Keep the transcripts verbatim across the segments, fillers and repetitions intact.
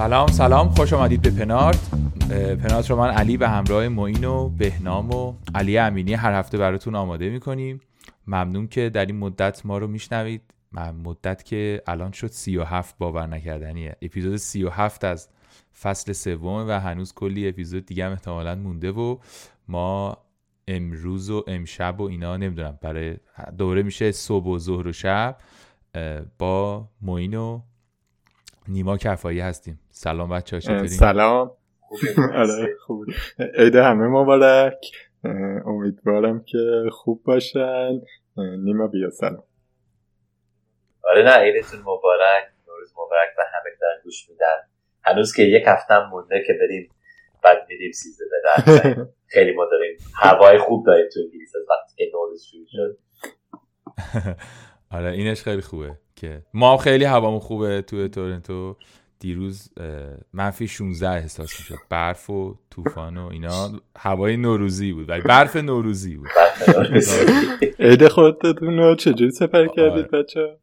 سلام سلام، خوش آمدید به پنارت. پنارت رو من علی به همراه معین و بهنام و علی امینی هر هفته براتون آماده میکنیم. ممنون که در این مدت ما رو میشنوید. مدت که الان شد سی و هفت، باور نکردنیه. اپیزود سی و هفت از فصل سوم و هنوز کلی اپیزود دیگه هم احتمالاً مونده و ما امروز و امشب و اینا نمیدونم برای دوره میشه صبح و ظهر و شب با معین و نیما کفایی هستیم. سلام بچه‌ها، چطورین؟ سلام. خوب. عید همه مبارک. امیدوارم که خوب باشن. نیما بیا سلام. آره نه، عیدتون مبارک، نوروز مبارک به همه که دارن گوش میدن. هنوز که یک هفته مونده که بریم، بعد میریم سیزن بعد. خیلی ما داریم هوای خوب داریم تو انگلیس از وقتی که نوروز شروع شد. آره اینش خیلی خوبه که ما خیلی هوامون خوبه تو تورنتو. دیروز منفی شانزده احساس میشد، برف و طوفان و اینا، هوای نوروزی بود ولی برف نوروزی بود. عید خودتون رو چجوری سپری کردید بچه؟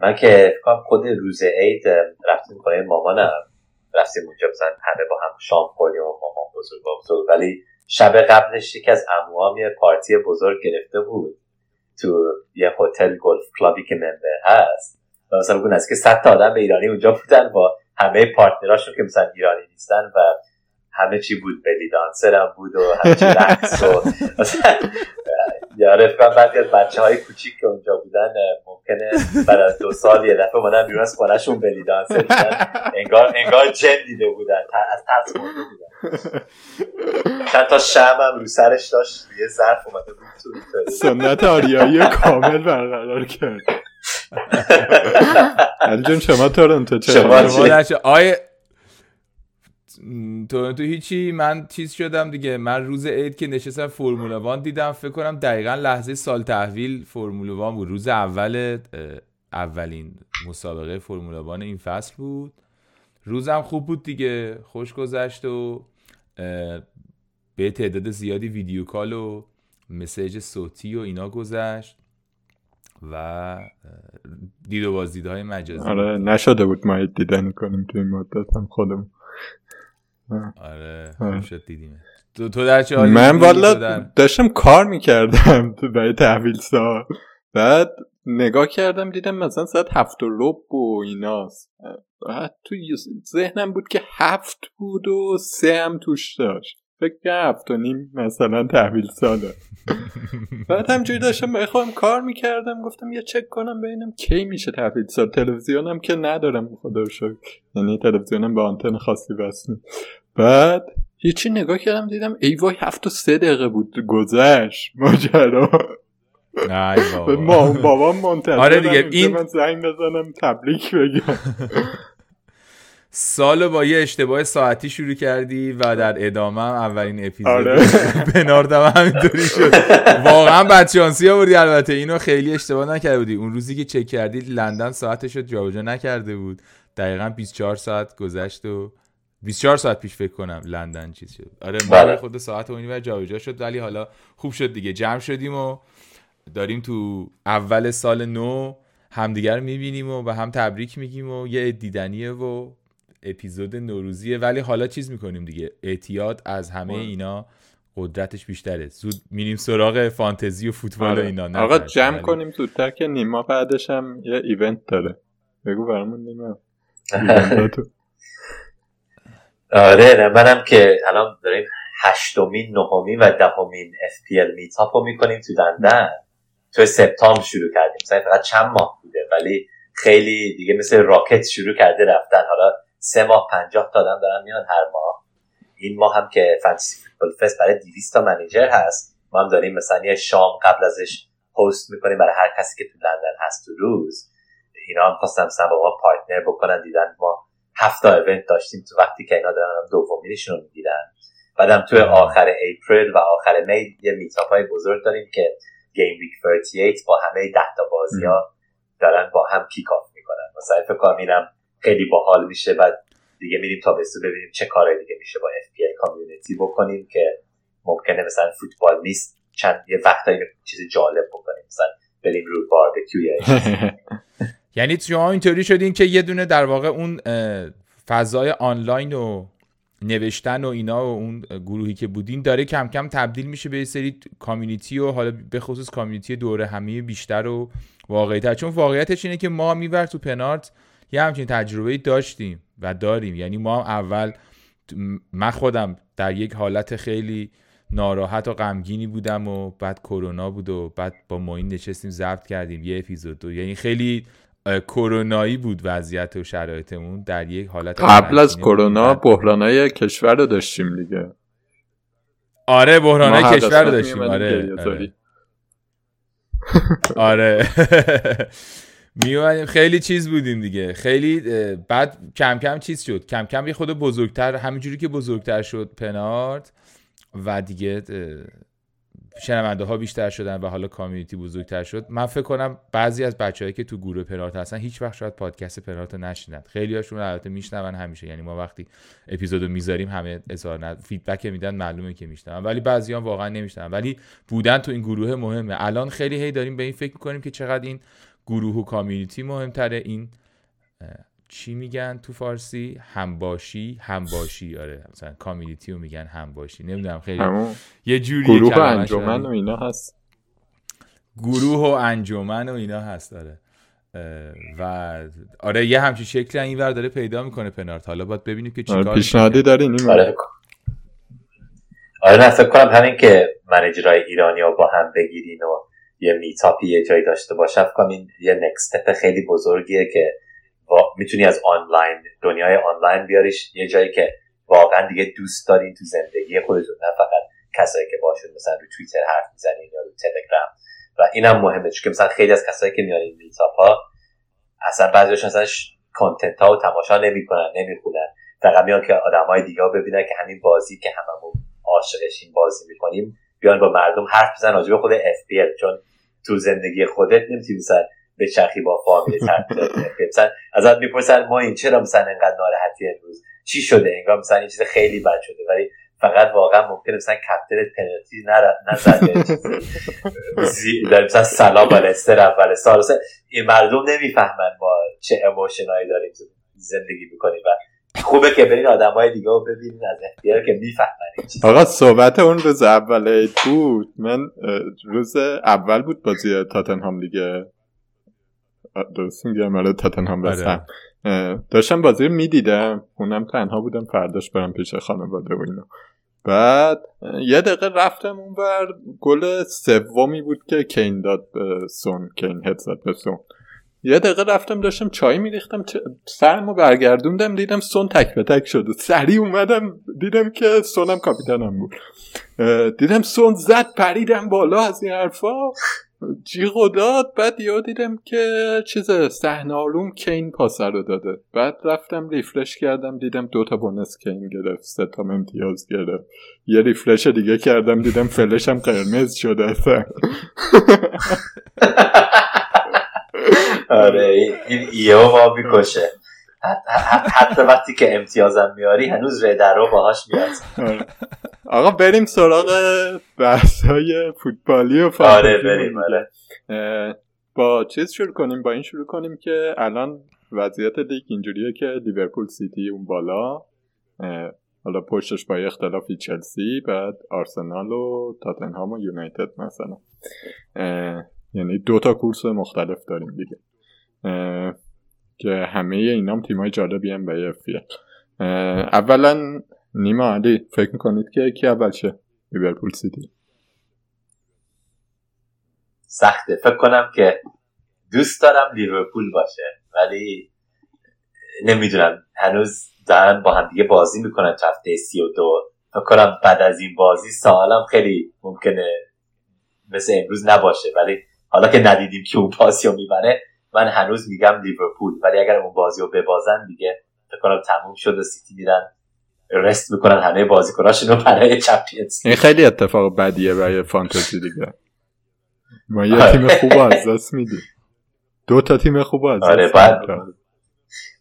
من که خود روز عید رفتیم خونه مامانم، رفتیم اونجا بزن همه با هم شام خوردیم و مامان بزرگ با بزرگ، ولی شب قبلش یکی از عموام یه پارتی بزرگ گرفته بود تو یه هتل گلف کلابی که منبر هست. مثلا بگون از که صد تا آدم ایرانی اونجا بودن با همه پارتنراشون که مثلا ایرانی نیستن و همه چی بود، بلی دانسر هم بود و همه چی رقص و مثلا یا رفقا بعد از بچه های کوچیک که اونجا بودن ممکنه بعد از دو سال یه دفعه بودن بیرون از خونه‌شون بلی دانسر بودن، انگار انگار جن دیده بودن، از ترس مرده بودن. چند تا شمع هم رو سرش داشت، یه ظرف اومده بود تو می‌تونه سنت آریایی کامل برقرار کرد. علی جون شما تورنتو چرا شما آیه تو تو هیچی؟ من چیز شدم دیگه. من روز عید که نشستم فرمولا وان دیدم، فکر کنم دقیقاً لحظه سال تحویل فرمولا وان بود. روز اول اولین مسابقه فرمولا وان این فصل بود. روزم خوب بود دیگه، خوش گذشت و به تعداد زیادی ویدیو کال و مسیج صوتی و اینا گذشت و دید و بازدیدهای مجازی. آره نشده بود ما دیدن کنیم تو این مدت هم خودمون. آره خوشت دیدیم. تو تو در چه حالی؟ من والا داشتم کار میکردم برای تحویل سا، بعد نگاه کردم دیدم مثلا ساعت هفت و ربع و ایناست. تو ذهنم بود که هفت بود و سه هم توش داشت، فکر کنم هفت و نیم مثلا تحویل ساله. بعد همجوری داشتم برای خودم کار میکردم، گفتم یا چک کنم ببینم کی میشه تحویل سال. تلویزیونم که ندارم خدا رو شکر، یعنی تلویزیونم به آنتن خاصی وصله. بعد یه چی نگاه کردم دیدم ای وای هفت و سه دقیقه بود گذشت ماجرا. نه بابا، ما بابام منتظر. آره دیگه این من زنگ بزنم تبریک بگم. سالو با یه اشتباه ساعتی شروع کردی و در ادامه هم اولین اپیزود پناردم همینطوری شد. واقعا بدشانسی آوردی. البته اینو خیلی اشتباه نکرده بودی، اون روزی که چک کردی لندن ساعتش رو جابجا نکرده بود، دقیقاً بیست و چهار ساعت گذشت و بیست و چهار ساعت پیش فکر کنم لندن چیز شد. آره ما خود ساعت اونی و جابجا شد، ولی حالا خوب شد دیگه، جمع شدیم و داریم تو اول سال نو همدیگر میبینیم و به هم تبریک میگیم و یه دیدنیه و اپیزود نوروزیه. ولی حالا چیز میکنیم دیگه، اعتیاد از همه اینا قدرتش بیشتره، زود میریم سراغ فانتزی و فوتبال. آره. و اینا نه آقا جمع ولی کنیم زودتر که نیما بعدش هم یه ایونت داره. بگو برامون نیما. آره منم که الان داریم هشتمین، نهمین و دهمین اف پی ال میتاپ رو میکنیم تو لندن. تو سپتامبر شروع کردیم، مثلا فقط چند ماه بوده ولی خیلی دیگه مثل راکت شروع کرده رفتن. حالا سه ماه پنجاه تا آدم دارن میان هر ماه. این ماه هم که فانتزی فوتبال فست برای دویست تا منیجر هست، ما هم داریم مثلا یه شام قبل ازش پست میکنیم برای هر کسی که تو لندن هست تو روز. اینا هم خواستم مثلا با ما پارتنر بکنن، دیدن ما هفت تا ایونت داشتیم تو وقتی که اینا دارن دومینشون رو میگیرن. بعدم تو آخر اپریل و آخر می یه میتاپای بزرگ داریم که گیم ویک سی و هشت با همه ده تا بازی‌ها دارن با هم کیک آف میکنن. مثلا فکر کنم اینم خیلی باحال میشه. بعد دیگه میریم تابستون ببینیم چه کارهای دیگه میشه با اف پی ال کامیونیتی بکنیم که ممکنه مثلا فوتبال نیست، چند یه وقتا اینو چیز جالب بکنیم، مثلا بریم رو باربیکیو. یعنی شما اینطوری شدین که یه دونه در واقع اون فضای آنلاین و نوشتن و اینا و اون گروهی که بودین داره کم کم تبدیل میشه به سری کامیونیتی و حالا به خصوص کامیونیتی دوره همی بیشتر و واقعی‌تر. چون واقعیتش اینه که ما می‌ورد تو پنارت یه همچین تجربه‌ای داشتیم و داریم. یعنی ما هم اول، من خودم در یک حالت خیلی ناراحت و غمگینی بودم و بعد کرونا بود و بعد با معین نشستیم ضبط کردیم یه اپیزود دو. یعنی خیلی کرونایی بود وضعیت و شرایطمون در یک حالت. قبل از کرونا بحرانای کشور رو داشتیم دیگه. آره بحرانای کشور رو داشتیم. آره آره, آره. میومدیم خیلی چیز بودیم دیگه. خیلی بعد کم کم چیز شد، کم کم یه خود بزرگتر، همینجوری که بزرگتر شد پنارت و دیگه شنونده ها بیشتر شدن و حالا کامیونیتی بزرگتر شد. من فکر کنم بعضی از بچه‌هایی که تو گروه پنارت هستن هیچ وقت شاید پادکست پنارت رو نشنیدن. خیلی هاشون البته میشنون همیشه، یعنی ما وقتی اپیزودو میذاریم همه اظهار فیدبک میدن، معلومه که میشنون، ولی بعضی‌ها واقعا نمیشنون، ولی بودن تو این گروه مهمه. الان خیلی هی داریم به این فکر می‌کنیم که چقدر این گروه و کامیونیتی مهم‌تره. این چی میگن تو فارسی؟ همباشی. همباشی آره، مثلا کامیونیتی رو میگن همباشی، نمیدونم خیلی همون. یه جوریه گروه و انجمن و اینا هست، گروه و انجمن و اینا هست. آره و آره یه همچین شکلی اینور داره پیدا میکنه پنارت. حالا باید ببینیم که چیکار. آره پیشنهادی دارین این آره. آره فکر کنم همین که منیجرای ایرانی‌ها با هم بگیرین و یه میتاپی یه جایی داشته باشه، فکر کنم این یه نکست استپ خیلی بزرگیه که میتونی از آنلاین، دنیای آنلاین بیاریش یه جایی که واقعا دیگه دوست دارین تو زندگی خودتون، نه فقط کسایی که باشون مثلا رو توییتر حرف میزنین یا رو تلگرام. و اینم مهمه چون مثلا خیلی از کسایی که میان این میتاپ‌ها اصلا بعضی‌هاشون اصلا کانتنت‌ها رو تماشا نمی‌کنن، نمی‌خونن، فقط میان که آدمای دیگه ببینن که همین بازی که هممون عاشقش این بازی می‌کنیم، بیان با مردم حرف بزنن راجع به خود اف پی ال. چون تو زندگی خودت نمی‌تونی به چرخی با فامیل ترکیب مثلا ازت میپرسن ما این چرا مثلا انقدر ناراحتی امروز، چی شده، انگار مثلا این چیز خیلی بد شده، ولی فقط واقعا ممکنه مثلا کپتنت پنالتی نزده، مثلا سلا با لستر اول سال. این مردم نمیفهمن ما چه اموشنایی داریم زندگی میکنیم و خوبه که برین آدمای دیگه رو ببینین از اختیار که میفهمن. آقا صحبت اون روز اول عید بود، من روز اول بود بازی تاتنهام دیگه، درست میگم؟ الان تاتنهام بستم، داشتم بازی میدیدم، اونم تنها بودم، فرداش برم پیش خانواده و اینا. بعد یه دقیقه رفتم اونور، گل سومی بود که کین داد به سون، کین هد زد به سون. یه دقیقه رفتم داشتم چای میریختم، سرمو برگردوندم دیدم سون تک به تک شده، سریع اومدم دیدم که سونم کاپیتانم بود، دیدم سون زد، پریدم بالا از این حرفا، جیغو داد. بعد یاد دیدم که چیزه صحنه آروم کین پاس رو داده، بعد رفتم ریفرش کردم دیدم دوتا بونس کین گرفت، سه تا امتیاز گرفت. یه ریفرش دیگه کردم دیدم فلشم قرمز شده. آره این ایو ما میکشه، حتی وقتی که امتیازم میاری هنوز ردر رو باهاش میاد. آقا بریم سراغ بحث‌های فوتبالی و فوتبالی. آره بریم. آره با چیز شروع کنیم، با این شروع کنیم که الان وضعیت لیگ اینجوریه که لیورپول سیتی اون بالا، حالا پشتش با اختلافی چلسی، بعد آرسنال و تاتنهام و یونایتد مثلا، یعنی دو تا کورس مختلف داریم دیگه که همه اینام تیمای جالبی هم برای اف پی ال. اولا نیما علی فکر میکنید که کی اول شه؟ لیورپول سیتی؟ سخته. فکر کنم که دوست دارم لیورپول باشه ولی نمیدونم، هنوز دارن با هم دیگه بازی میکنن تا هفته سی و دو. فکر کنم بعد از این بازی سوالم خیلی ممکنه مثل امروز نباشه، ولی حالا که ندیدیم که اون پاسیو میبره من هنوز میگم لیورپول، ولی اگر اون بازیو ببازن دیگه فکر کنم تموم شد و سیتی میرن رست میکنن همه بازیکناشونو برای چمپیونز. این خیلی اتفاق بدیه برای فانتزی دیگه. ما یه تیم خوب از دست میدیم، دو تا تیم خوب از دست میدیم. آره،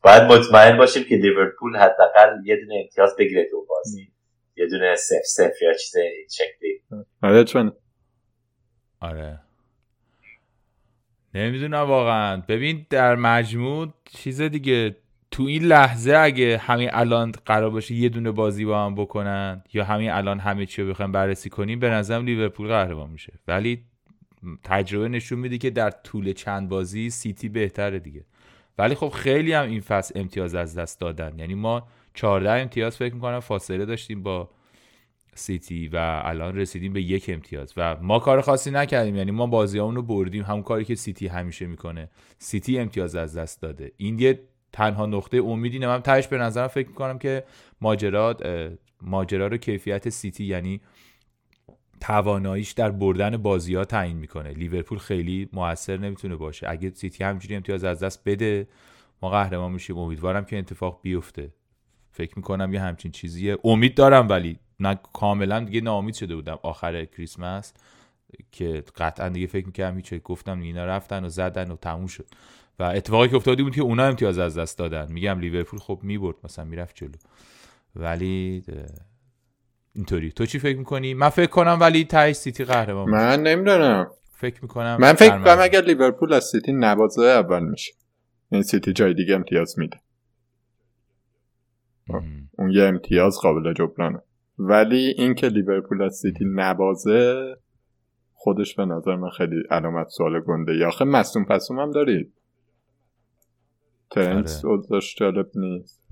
باید مطمئن باشیم که لیورپول حداقل یه دونه امتیاز بگیره تو بازی، یه دونه سف سف یا چیز این شکلی. آره چون آره نمیدونم واقعا. ببین در مجموع چیز دیگه، تو این لحظه اگه همین الان قرار باشه یه دونه بازی با هم بکنن یا همین الان همه چی رو بخوایم بررسی کنیم، به نظرم لیورپول قهرمان میشه، ولی تجربه نشون میده که در طول چند بازی سیتی بهتره دیگه. ولی خب خیلی هم این فصل امتیاز از دست دادن، یعنی ما چهارده امتیاز فکر میکنم فاصله داشتیم با سیتی و الان رسیدیم به یک امتیاز و ما کار خاصی نکردیم، یعنی ما بازیامونو بردیم، همون کاری که سیتی همیشه میکنه. سیتی امتیاز از دست داده، این یه تنها نقطه امیدی نمیم تاش. به نظرم فکر میکنم که ماجرا ماجرا رو کیفیت سیتی یعنی تواناییش در بردن بازی‌ها تعیین میکنه. لیورپول خیلی موثر نمیتونه باشه. اگه سیتی همینجوری امتیاز از دست بده ما قهرمان میشیم. امیدوارم که اتفاق بیفته. فکر میکنم یه همچین چیزیه. امید دارم ولی من کاملا دیگه ناامید شده بودم آخر کریسمس که قطعا دیگه فکر میکردم هیچ، گفتم اینا رفتن و زدن و تموم شد. و اتفاقی که افتاد بود که اونا امتیاز از دست دادن. میگم لیورپول خب میبرد مثلا میرفت جلو. ولی اینطوری. تو چی فکر میکنی؟ من فکر کنم ولی تای سیتی قهرمان میشه. من نمیدونم. فکر میکنم من فکر میکنم اگر لیورپول از سیتی نبازه اول میشه. این سیتی جای دیگه امتیاز میده. اون یه امتیاز قابل جبرانه. ولی اینکه لیورپول از سیتی نبازه خودش به نظر من خیلی علامت سوال گنده. یا آخه مصدوم پسوم هم دارید. ترنت اوضاعش جالب نیست.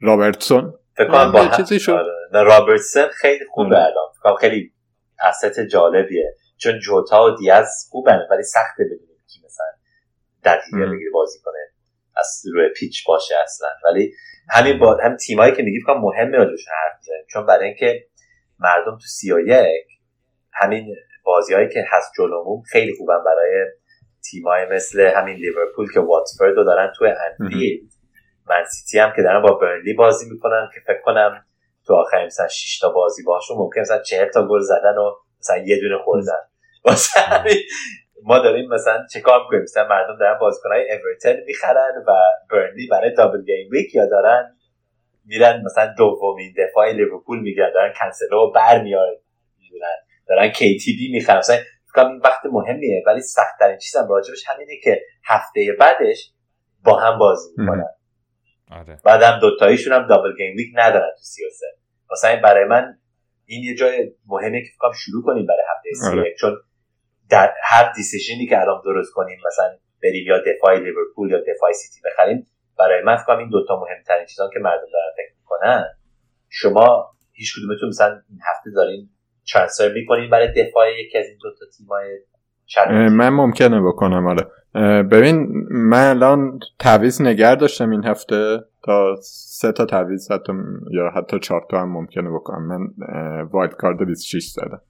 رابرتسون فکر چیزی شد. رابرتسون خیلی خوبه الان، فکر خیلی asset جالبیه چون جوتا و دیاز خوبن ولی سخته بدونیم کی مثلا دقیقه بگیره بازی کنه از روی پیچ باشه اصلا. ولی همین با هم تیمایی که میگی فکر مهمه راجوش حرف بزنیم، چون برای اینکه مردم تو سی و یک همین بازیایی که هست جلومون خیلی خوبن برای تیمای مثل همین لیورپول که واتفورد رو دارن تو انفیلد، من سیتی هم که دارن با برنلی بازی میکنن که فکر کنم تو آخرین مثلا شش تا بازی باشون ممکن مثلا چهل تا گل زدن و مثلا یه دونه خوردن. واسه ما داریم مثلا چیکار می‌کنیم؟ مثلا مردم دارن بازیکن‌های اورتون می‌خرن و برنلی برای دابل گیم ویک یا دارن میرن مثلا دومین دفاع لیورپول میگیرن، دارن کنسلو برمی‌آرن، می‌دونن دارن کی تی بی می‌خرن. مثلا فکر این وقت مهمیه ولی سخت‌ترین چیزم راجبش همینه که هفته بعدش با هم بازی می‌کنن. آره. بعدم دو تاییشون هم دابل گیم ویک ندارن تو سی و سه. واسه این برای من این یه جای مهمه که فکرام شروع کنیم برای هفته سی و یک. آره. چون در هر دیسیژنی که الان درست کنیم مثلا بریم یا دفاع لیورپول یا دفاع سیتی بخریم، برای من فکرام این دو تا مهمترین چیزان که مردم دارن فکر میکنن. شما هیچ کدومتون مثلا این هفته دارین ترانسفر میکنین برای دفاع یکی از این دو تا تیمای چند؟ من ممکنه بکنم. آره ببین من الان تعویض نگه داشتم این هفته تا سه تا تعویض حتی یا حتی چهار تا هم ممکنه بکنم. من وایلد کارد بیست و شش زدم.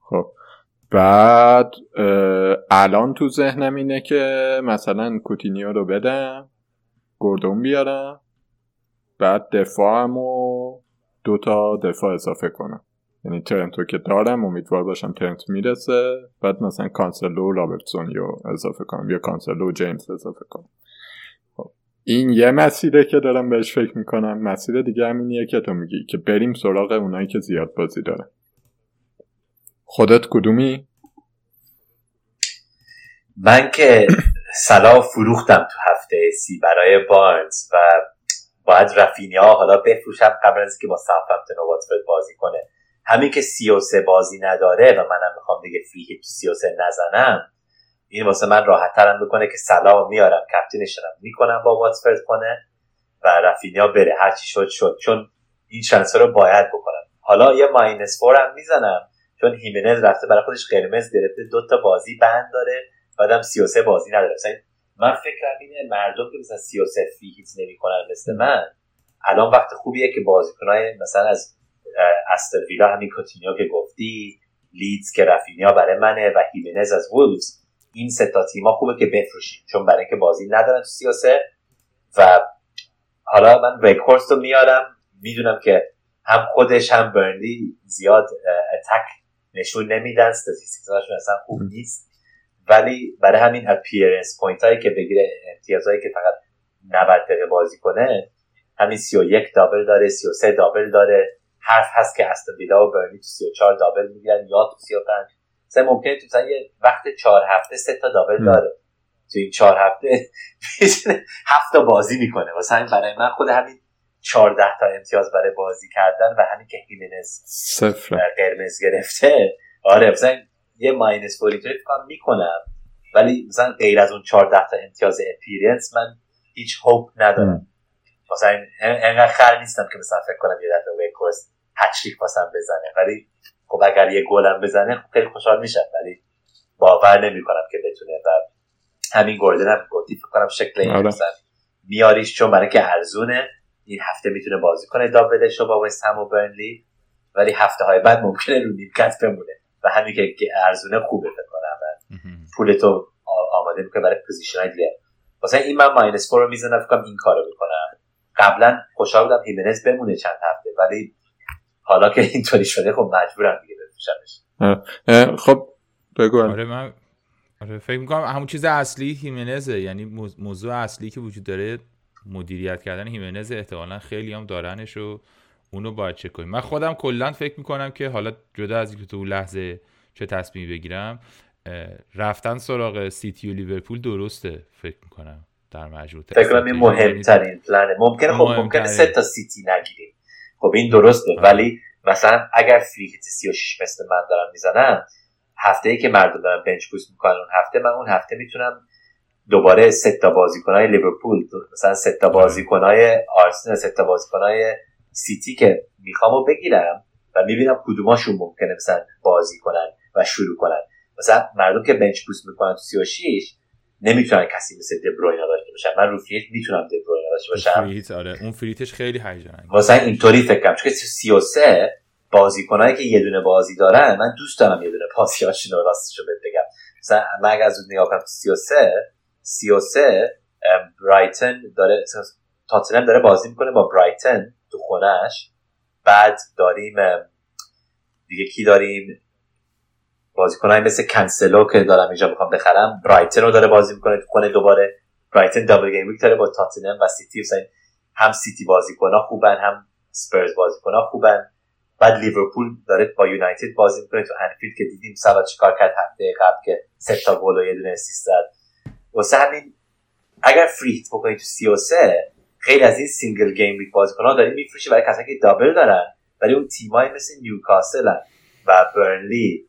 خب بعد الان تو ذهنم اینه که مثلا کوتینیو رو بدم، گوردون بیارم، بعد دفاعمو دو تا دفاع اضافه کنم، یعنی ترنتو که دارم امیدوار باشم ترنت میرسه، بعد مثلا کانسلو و رابرتسون رو اضافه کنم یا کانسلو و جیمز اضافه کنم. خب این یه مسیره که دارم بهش فکر میکنم. مسیر دیگه همینیه که تو میگی که بریم سراغ اونایی که زیاد بازی دارن. خودت کدومی؟ من که سلا فروختم تو هفته سی برای بارنز و باید رفینیا حالا بفروشم قبل از که با ساوثهامپتون و واتفورد بازی کنه. همین که سی و سه بازی نداره و منم میخوام دیگه فیک سی و سه نزنم، این واسه من راحت ترم بکنه که سلام میارم کپتینش رو میکنم با واتفورد کنه و رفینیا بره، هرچی شد شد. چون این شانس رو باید بکنم. حالا یه ماینس فور هم میزنم چون هیمنز رفته برای خودش قرمز گرفته، دو تا بازی بند داره، بعدم سی و سه بازی نداره. مثلا من فکرم اینه مردم که مثلا سی و سه فی هیت نمی‌کنن مثل من، الان وقت خوبیه که بازیکنای مثلا از استون ویلا همین کاتینیو که گفتی، لیدز که رفینیا برای منه و هیمنز از وولفز، این سه تا تیم‌ها خوبه که بفروشیم چون برای که بازی ندارن تو سی و سه. و حالا من ویکورست رو میارم، میدونم که هم خودش هم برنلی زیاد اتک نشون نمیدن، استاتیستیکس‌هاشون اصلا خوب نیست، ولی برای همین اپیرنس پوینت هایی که بگیره، امتیازهایی که فقط نود دقیقه بازی کنه، همین سی و یک دابل داره، سی و سه دابل داره، حرف هست که استون ویلا و برنلی تو سی و چهار دابل میگیرن یا تو سی و پنج. مثلا ممکنه تو مثلا یه وقت چهار هفته سه تا دابل داره، تو این چهار هفته هفت تا بازی میکنه. مثلا برای من خود همین چهارده تا امتیاز برای بازی کردن و همین که هیمنز صفر قرمز گرفته، آره مثلا یه ماینس فور اینطوری فکر میکنم، ولی مثلا غیر از اون چهارده تا امتیاز اپیرنس من هیچ هوپ ندارم. مثلا انقدر خر نیستم که مثلا فکر کنم یه دفعه ویکورس هچریک واسم بزنه، ولی خب اگر یه گلم بزنه خیلی خوشحال میشم، ولی باور نمیکنم که بتونه. و همین گلدن هم گفتی فکر کنم شکل این مثلا میاریش چون برای که ارزونه، این هفته میتونه بازی کنه دابلش رو با وستهم و برنلی، ولی هفته های بعد ممکنه رو نیمکت بمونه و همین که ارزونه خوبه بکنه من پولتو آماده میکنه برای پوزیشن های دیگه. مثلا این من ماینس فور رو میزنم، فکرم این کار رو میکنم. قبلا خوشحال بودم هیمنز بمونه چند هفته، ولی حالا که اینطوری شده خب مجبورم دیگه بفروشمش. خب بگو. آره من آره فکر میکنم همون چیز اصلی هیمنزه، یعنی موضوع اصلی که وجود داره مدیریت کردن هیمنز، احتمالاً خیلی هم دارنش و اونو باید چک کنیم. من خودم کلاً فکر میکنم که حالا جدا از اینکه تو لحظه چه تصمیمی بگیرم، رفتن سراغ سیتی و لیورپول درسته فکر میکنم در مجموع. فکر کنم این مهمترین پلنه. ممکنه خب ممکنه سه تا سیتی نگیریم، خب این درسته آه. ولی مثلا اگر فیلیت سی و شش مثل من دارم میزنم، هفته‌ای که مردم دارن بنچ بوست میکنن اون هفته، من اون هفته میتونم دوباره سه تا بازیکنای لیورپول، مثلا سه تا بازیکنای آرسنال، سه تا بازیکنای سیتی که میخوامو بگیرم و میبینم کدوماشون ممکنه مثلا بازی کنن و شروع کنن. مثلا مردم که بنچ بوست میکنن تو سی و شش نمیتونن کسی مثل دبروینه داشته باشن، من رو فریت میتونم دبروینه داشته باشم. فریت آره اون فریتش خیلی هیجان انگیزه. مثلا اینطوری فکر کنم چون سی و سه بازیکنایی که یه دونه بازی دارن، من دوست دارم یه دونه پاسیاشون رو راستشو بگم. مثلا من اگه از اون نگاه کنم سی و سه سی و سه برایتن داره، تاتنهم داره بازی میکنه با برایتن تو خونش، بعد داریم دیگه کی داریم بازیکنای مثل کنسلو که دارم اینجا میخوام بخرم، برایتن رو داره بازی میکنه تو خونه دوباره، برایتن دابل گیم ویک داره با تاتنهم و سیتی، هم سیتی بازیکن‌ها خوبن هم اسپرز بازیکن‌ها خوبن. بعد لیورپول داره با یونایتد بازی میکنه تو انفیلد که دیدیم سبا چیکار کرد هفته قبل که سه تا گل و یه دونه اسیست داد. واسه همین اگر فریت بکنید تو سی و سه خیلی از این سینگل گیم ویک بازیکن‌ها دارین میفروشی برای کسایی که دابل دارن، ولی اون تیمای مثل نیوکاسل و برنلی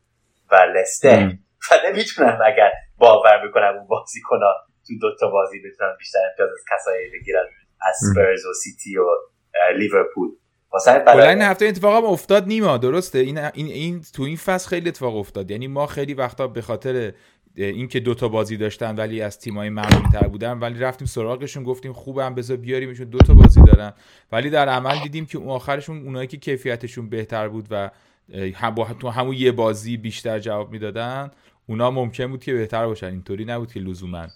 و لستر فقط نمیتونن، اگر باور میکنم اون بازیکن‌ها تو دو تا بازی بتونن بیشتر امتیاز از کسایی بگیرن از اسپرز و سیتی و لیورپول. واسه برای این هفته اتفاقا افتاد نیما، درسته این این این تو این فصل خیلی اتفاق افتاد، یعنی ما خیلی وقتا به خاطر این که دوتا بازی داشتن ولی از تیمای معمولی‌تر بودن، ولی رفتیم سراغشون گفتیم خوبم بذار بیاریمشون، دوتا بازی دارن، ولی در عمل دیدیم که اون آخرشون اونایی که کیفیتشون بهتر بود و تو همون یه بازی بیشتر جواب میدادن، اونا ممکن بود که بهتر باشن، اینطوری نبود که لزوما.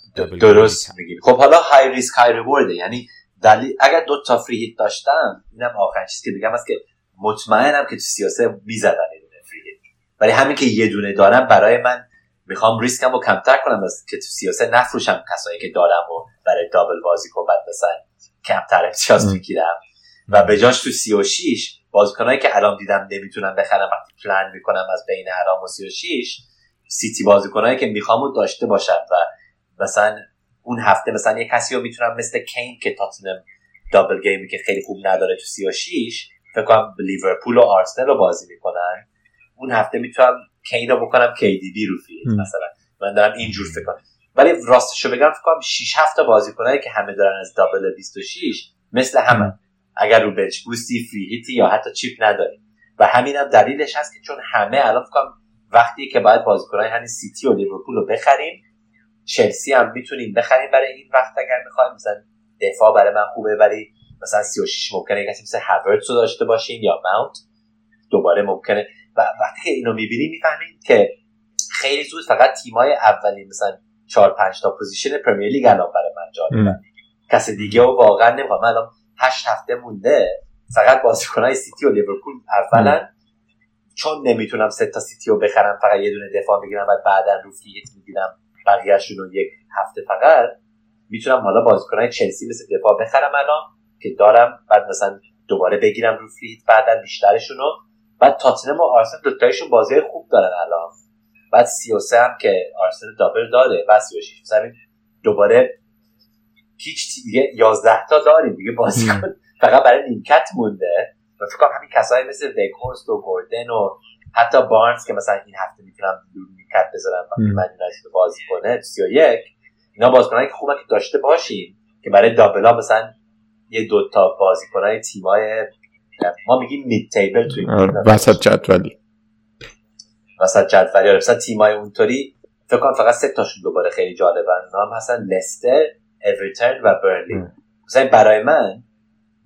درست میگی. خب حالا های ریسک های ریوارد، یعنی دلیل اگر دو تا فری هیت داشتم، اینم آخرین چیزی که میگم است که مطمئنم که تو سیاست میزدن یه دونه فری هیت، ولی همین که یه دونه دارم برای من میخوام ریسکم رو کمتر کنم از که تو سیاسه نفروشم کسایی که دارم و برای دابل بازی کنم مثلا کمتر امتیاز میگیرم و به جاش تو سی و شش بازیکنایی که الان دیدم نمیتونم بخرم وقتی پلان میکنم از بین الان و سی و شش سیتی بازیکنایی که میخوامو داشته باشم و مثلا اون هفته مثلا یه کسی رو میتونم مثل کین که تاتنهم دابل گیمی که خیلی خوب نداره تو سی و شش فکر کنم لیورپول و آرسنال رو بازی میکنن، اون هفته میتونم کین رو بکنم کی دی بی رو فیت مثلا، من دارم اینجور فکر کنم. ولی راستشو بگم فکر کنم شش هفت تا بازیکنایی که همه دارن از دابل بیست و شش مثل همه، اگر رو بنچ بوستی، فریهیتی یا حتی چیپ نداری. و همین هم دلیلش هست که چون همه الان فکرم وقتی که باید بازیکن‌های همین سیتی و لیورپول رو بخریم، چلسی هم میتونیم بخریم برای این وقت اگر می‌خوایم. مثلا دفاع برای من خوبه، ولی مثلا سی و شش ممکنه کسی مثل هاورتس رو داشته باشیم یا ماونت دوباره ممکنه. و وقتی که اینو می‌بینیم می‌فهمیم که خیلی زود فقط تیم‌های اولی مثلا چهار پنج تا پوزیشن پرمیر لیگ الان برای من جالبه. کسی دیگه رو واقعا نمی‌خوام. من الان هشت هفته مونده فقط بازیکن‌های سیتی و لیورپول اولاً، چون نمیتونم سه تا سیتی رو بخرم، فقط یه دونه دفاع میگیرم و بعداً رو فیت میگیرم بقیه‌شون رو یک هفته. فقط میتونم حالا بازیکن‌های چلسی مثل دفاع بخرم الان که دارم، بعد مثلا دوباره بگیرم رو فیت بعداً بیشترشون رو. بعد تاتنهام و آرسنال دو تایشون بازی خوب دارن الان، بعد سی و سه هم که آرسنال دابل داره، بعد سی و شش مثلا دوباره هیچ دیگه یازده تا داریم دیگه بازیکن فقط برای نیمکت مونده. و فکر کنم همین کسایی مثل ویکورست و گوردن و حتی بارنز که مثلا این هفته میتونم نیمکت بذارم و من ناشته بازی کنه سی و یک، اینا بازیکنایی که خوبه که داشته باشیم که برای دابلا مثلا یه دو تا بازیکنای تیمای ما میگیم مید تیبل توی وسط جدول وسط جدول یا مثلا تیمای اونطوری، فکر کنم فقط سه تاشون دوباره خیلی جالبن. نام هستن لستر، اورتون و برنلی. مثلا برای من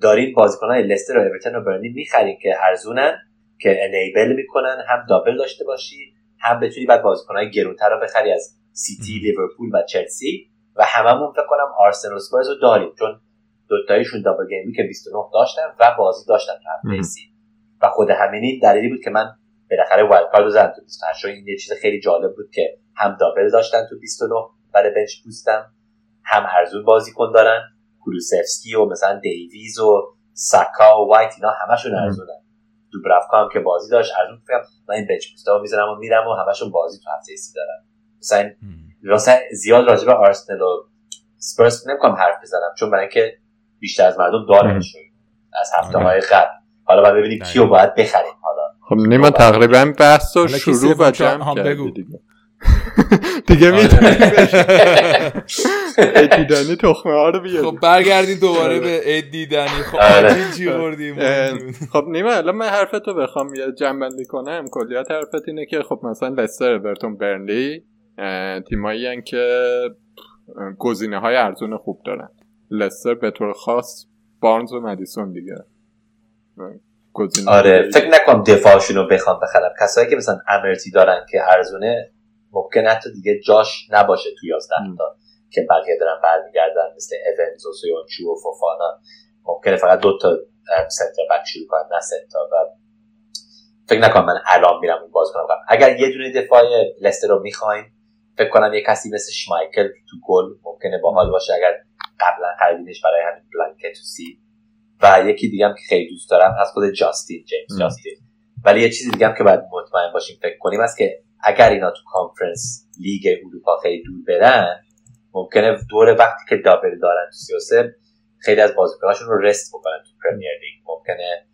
دارین بازیکن‌های لستر و اورتون و برنلی می‌خرید که هرزونن که انیبل میکنن هم دابل داشته باشی، هم بتونی بعد بازیکن‌های گرونتر رو بخری از سیتی، لیورپول و چلسی. و هممون فکر کنم آرسنال و اسپرز رو داریم چون دو تایشون دابل گیمی که بیست و نه داشتن و بازی داشتن هم پیسی. و خود همین دلیلی بود که من بالاخره وایلد کارت رو زدم تو بیست و هشت. این یه چیز خیلی جالب بود که هم دابل داشتن تو بیست و نه برای بنچ پوستم، هم ارزون بازیکن دارن کولوسفسکی و مثلا دیویز و ساکا و وایت، اینا همشون ارزونن. دوبرافکا هم که بازی داشت ارزون. فکر کنم من این بنچ پوستامو میذارم و میرم و همشون بازی تو هفته سی دارن. مثلا راست زیاد راجع به آرسنال و اسپرس نمی‌خوام حرف بزنم چون برای اینکه بیشتر از مردم دارن از هفته‌های قبل. حالا بعد ببینیم کیو باید بخریم. خب نیما تقریبا بحث رو شروع و جمع کردی دیگه دیگه میتونی ادی دنی تخمه ها رو بیاری. خب برگردیم دوباره به ادی دنی. خب چی بردیم؟ خب نیما الان من حرفتو بخوام یا جمع بندی کنم، کلیات حرفت اینه که خب مثلا لستر، اورتون، برنلی تیمایی ان که گزینه های ارزون خوب دارن. لستر به طور خاص بارنز و مدیسون دیگه. آره فکر نکنم دفاعشون رو بخوام بخرم. کسایی که مثلا امرتی دارن که ارزونه ممکنه حتی دیگه جاش نباشه تو یازده تا که بقیه دارن برمیگردن، مثل ایونز و سویونچو و فوفانا ممکنه فقط دو تا سنتر بک شروع کنن نه سنتر. و فکر نکنم من الان میرم اون باز کنم. اگر یه دونه دفاع لستر رو میخواین فکر کنم یه کسی مثل شمایکل تو گل ممکنه باحال باشه اگر قبلا خریدینش برای همین بلانکتوسی. و یکی دیگه هم که خیلی دوست دارم از خود جاستین جیمز جاستین. ولی یه چیز دیگه هم که باید مطمئن باشیم فکر کنیم است که اگر اینا تو کانفرنس لیگ اروپا خیلی دور برن ممکنه دور وقتی که دابل دارن تو سی و سه خیلی از بازیکناشون رو رست بکنن تو پرمیر لیگ. ممکنه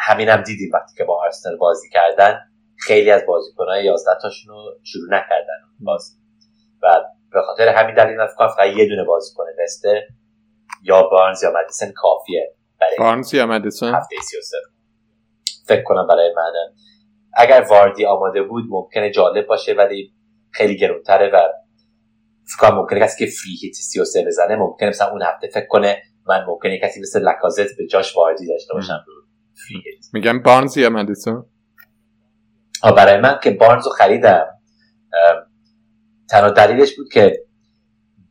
همین هم دیدیم وقتی که با آرسنال بازی کردن خیلی از بازیکن‌های یازده تاشون رو شروع نکردن بازی و به خاطر همین دلیل فکر کنم فقط یه دونه بازیکن رسته یا بارنز یا مدیسون کافیه. بارنز یا مدیسون هفته سی و سه فکر کنم برای من. اگر واردی آماده بود ممکنه جالب باشه ولی خیلی گرونتره و فکر کنم ممکنه کسی که فری هیت سی و سه بزنه ممکنه مثلا اون هفته فکر کنه من ممکنه کسی مثل لکازت به جاش واردی داشته باشم رو فری هیت. میگم بارنز یا مدیسون. آ برای من که بارنز رو خریدم تنها دلیلش بود که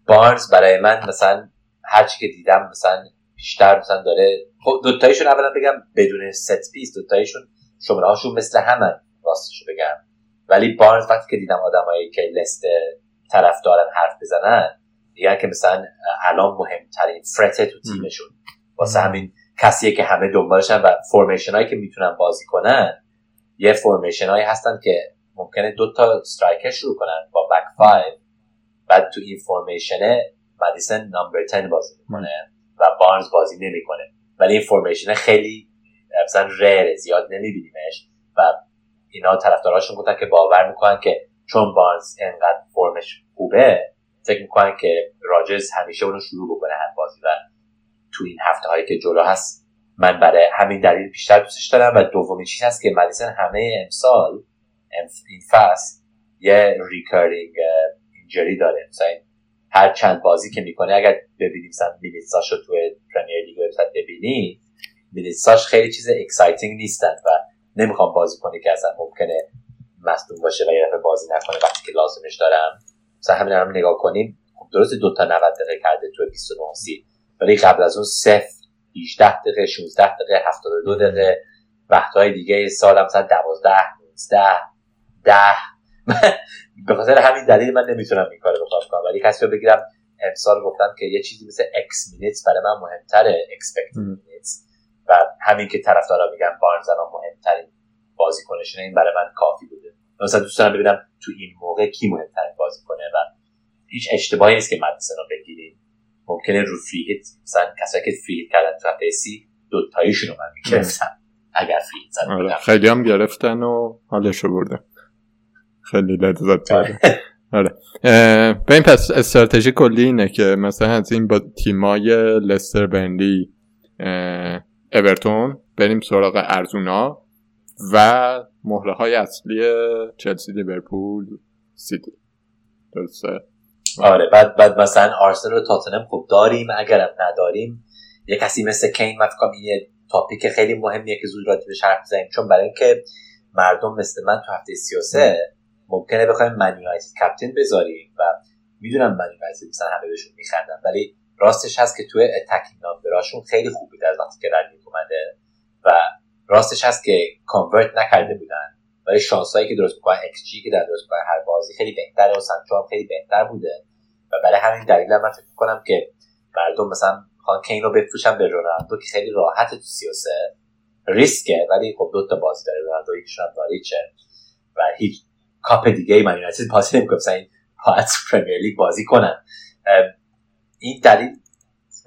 بارنز برای من مثلا هر چی که دیدم مثلا بیشتر مثلا داره. خب دو تایشون اولا بگم بدون ست پیس دو تایشون شماره هاشون مثل همن راستشو بگم. ولی بارنز وقتی که دیدم آدمایی که لست طرفدارن حرف بزنن میگن که مثلا الان مهمترین فرت تو تیمشون واسه همین کسیه که همه دنبالشن و فرمیشن هایی که میتونن بازی کنن یه فرمیشن هایی هستن که ممکنه دو تا استرایکر شروع کنن با بک فایو. بعد تو این فرمیشنه مدیسن نمبر ده بازی میکنه و بارنز بازی نمیکنه. ولی این فرمیشن خیلی مثلا ریر زیاد نمیبینیمش و اینا طرفداراشون گفتن که باور میکنن که چون بارنز انقدر فرمش خوبه فکر میکنن که راجرز همیشه اونو شروع بکنه هر بازی و تو این هفته‌هایی که جلو هست من برای همین دلیل بیشتر دوستش دارم. و دومین چیز هست که مدیسن همه امسال این فصل یه ریکارینگ اینجری داره، مثلا هر چند بازی که میکنه اگر ببینیم مثلا مینیتساشو تو پرمیر لیگ وبسایت ببینی، مینیتساش خیلی چیز اکسایتینگ نیستن و نمیخوام بازی کنه که اصلا ممکنه مصدوم باشه و یه دفعه بازی نکنه وقتی که لازمش دارم. مثلا همین هم نگاه کنیم، درسته دو تا نود دقیقه کرده تو بیست و نه، ولی قبل از اون صفر هجده دقیقه، شانزده دقیقه، هفتاد و دو دقیقه، وقت‌های دیگه سال مثلا دوازده، نوزده، ده. به خاطر همین دلیل من نمیتونم این کارو بکنم. ولی کسی رو بگیرم امسال گفتم که یه چیزی مثل X minutes برای من مهمتره، expected minutes، و همین که طرفدارا میگن بارنز الان مهمترین بازیکنشونه، این برای من کافی بوده. مثلا دوست دارم ببینم تو این موقع کی مهمترین بازیکنه و هیچ اشتباهی نیست که مدیسن رو بگیریم. ممکنه رو فریت مثلا کسایی که فریت کردن تو هفته دو تاییشون رو من میگرفتن اگر فریت زدن آره. خیلی هم گرفتن و حالش رو بردن، خیلی لذت بردن. آره به این پس استراتژی کلی اینه که مثلا از این با تیمای لستر، برنلی، اورتون بریم سراغ ارزونا و مهره های اصلی چلسی، لیورپول، سیتی، درسته؟ آره. بعد بعد مثلا آرسنال و تاتنهم خوب داریم، اگرم نداریم یه کسی مثل کین مفکرم. یه تاپیک خیلی مهمیه که زود راجبش حرف بزنیم، چون برای اینکه مردم مثل من تو هفته سی و سه ممکنه بخوایم من یونایتد کاپیتن بذاریم و میدونم من یونایتد مثلا همه بهشون میخندن، ولی راستش هست که تو اتکینگ نامبراشون خیلی خوب بوده از وقتی که رنگ اومده و راستش هست که کانورت نکرده بودن، ولی شانسایی که درست می‌کنن ایکس جی که در درست برای هر بازی خیلی بهتره و سانچو هم خیلی بهتر بوده و برای همین دلیل هم من فکر می‌کنم که مردم مثلا می‌خوان کین رو بفروشن به رونالدو که خیلی راحت تو سی و سه ریسکه، ولی خب دو تا بازی داره رونالدو، یکیشون داریچه و هیچ کاپ دیگه من یونایتد پاس نمی‌کنه مثلا این پاس پرمیر لیگ بازی کنن. این دلیل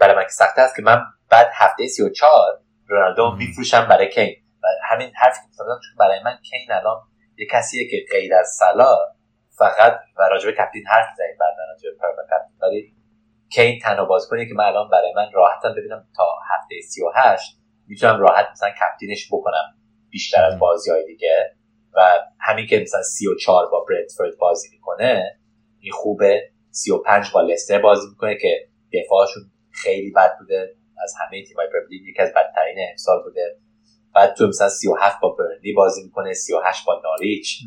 برای من که سخت است که من بعد هفته سی و چهار رونالدو می‌فروشم برای کین. و همین حرفی که می‌زدم چون برای من کین الان یه کسیه که غیر از سلا فقط و راجب کپتین حرف می‌زنیم بعد راجب پرفکت کپتین، ولی کین تنها بازیکنیه که من الان برای من راحتم ببینم تا هفته سی و هشت میتونم راحت مثلا کپتینش بکنم بیشتر از بازی‌های دیگه و همین که مثلا سی و چهار با برنتفورد بازی می‌کنه این خوبه، سی و پنج با لستر بازی می‌کنه که دفاعشون خیلی بد بوده، از همه تیم‌های پرمیر لیگ یکی از بدترین امسال بوده. بعد تو مثلا سی و هفت با برنلی بازی میکنه، سی و هشت با ناریچ.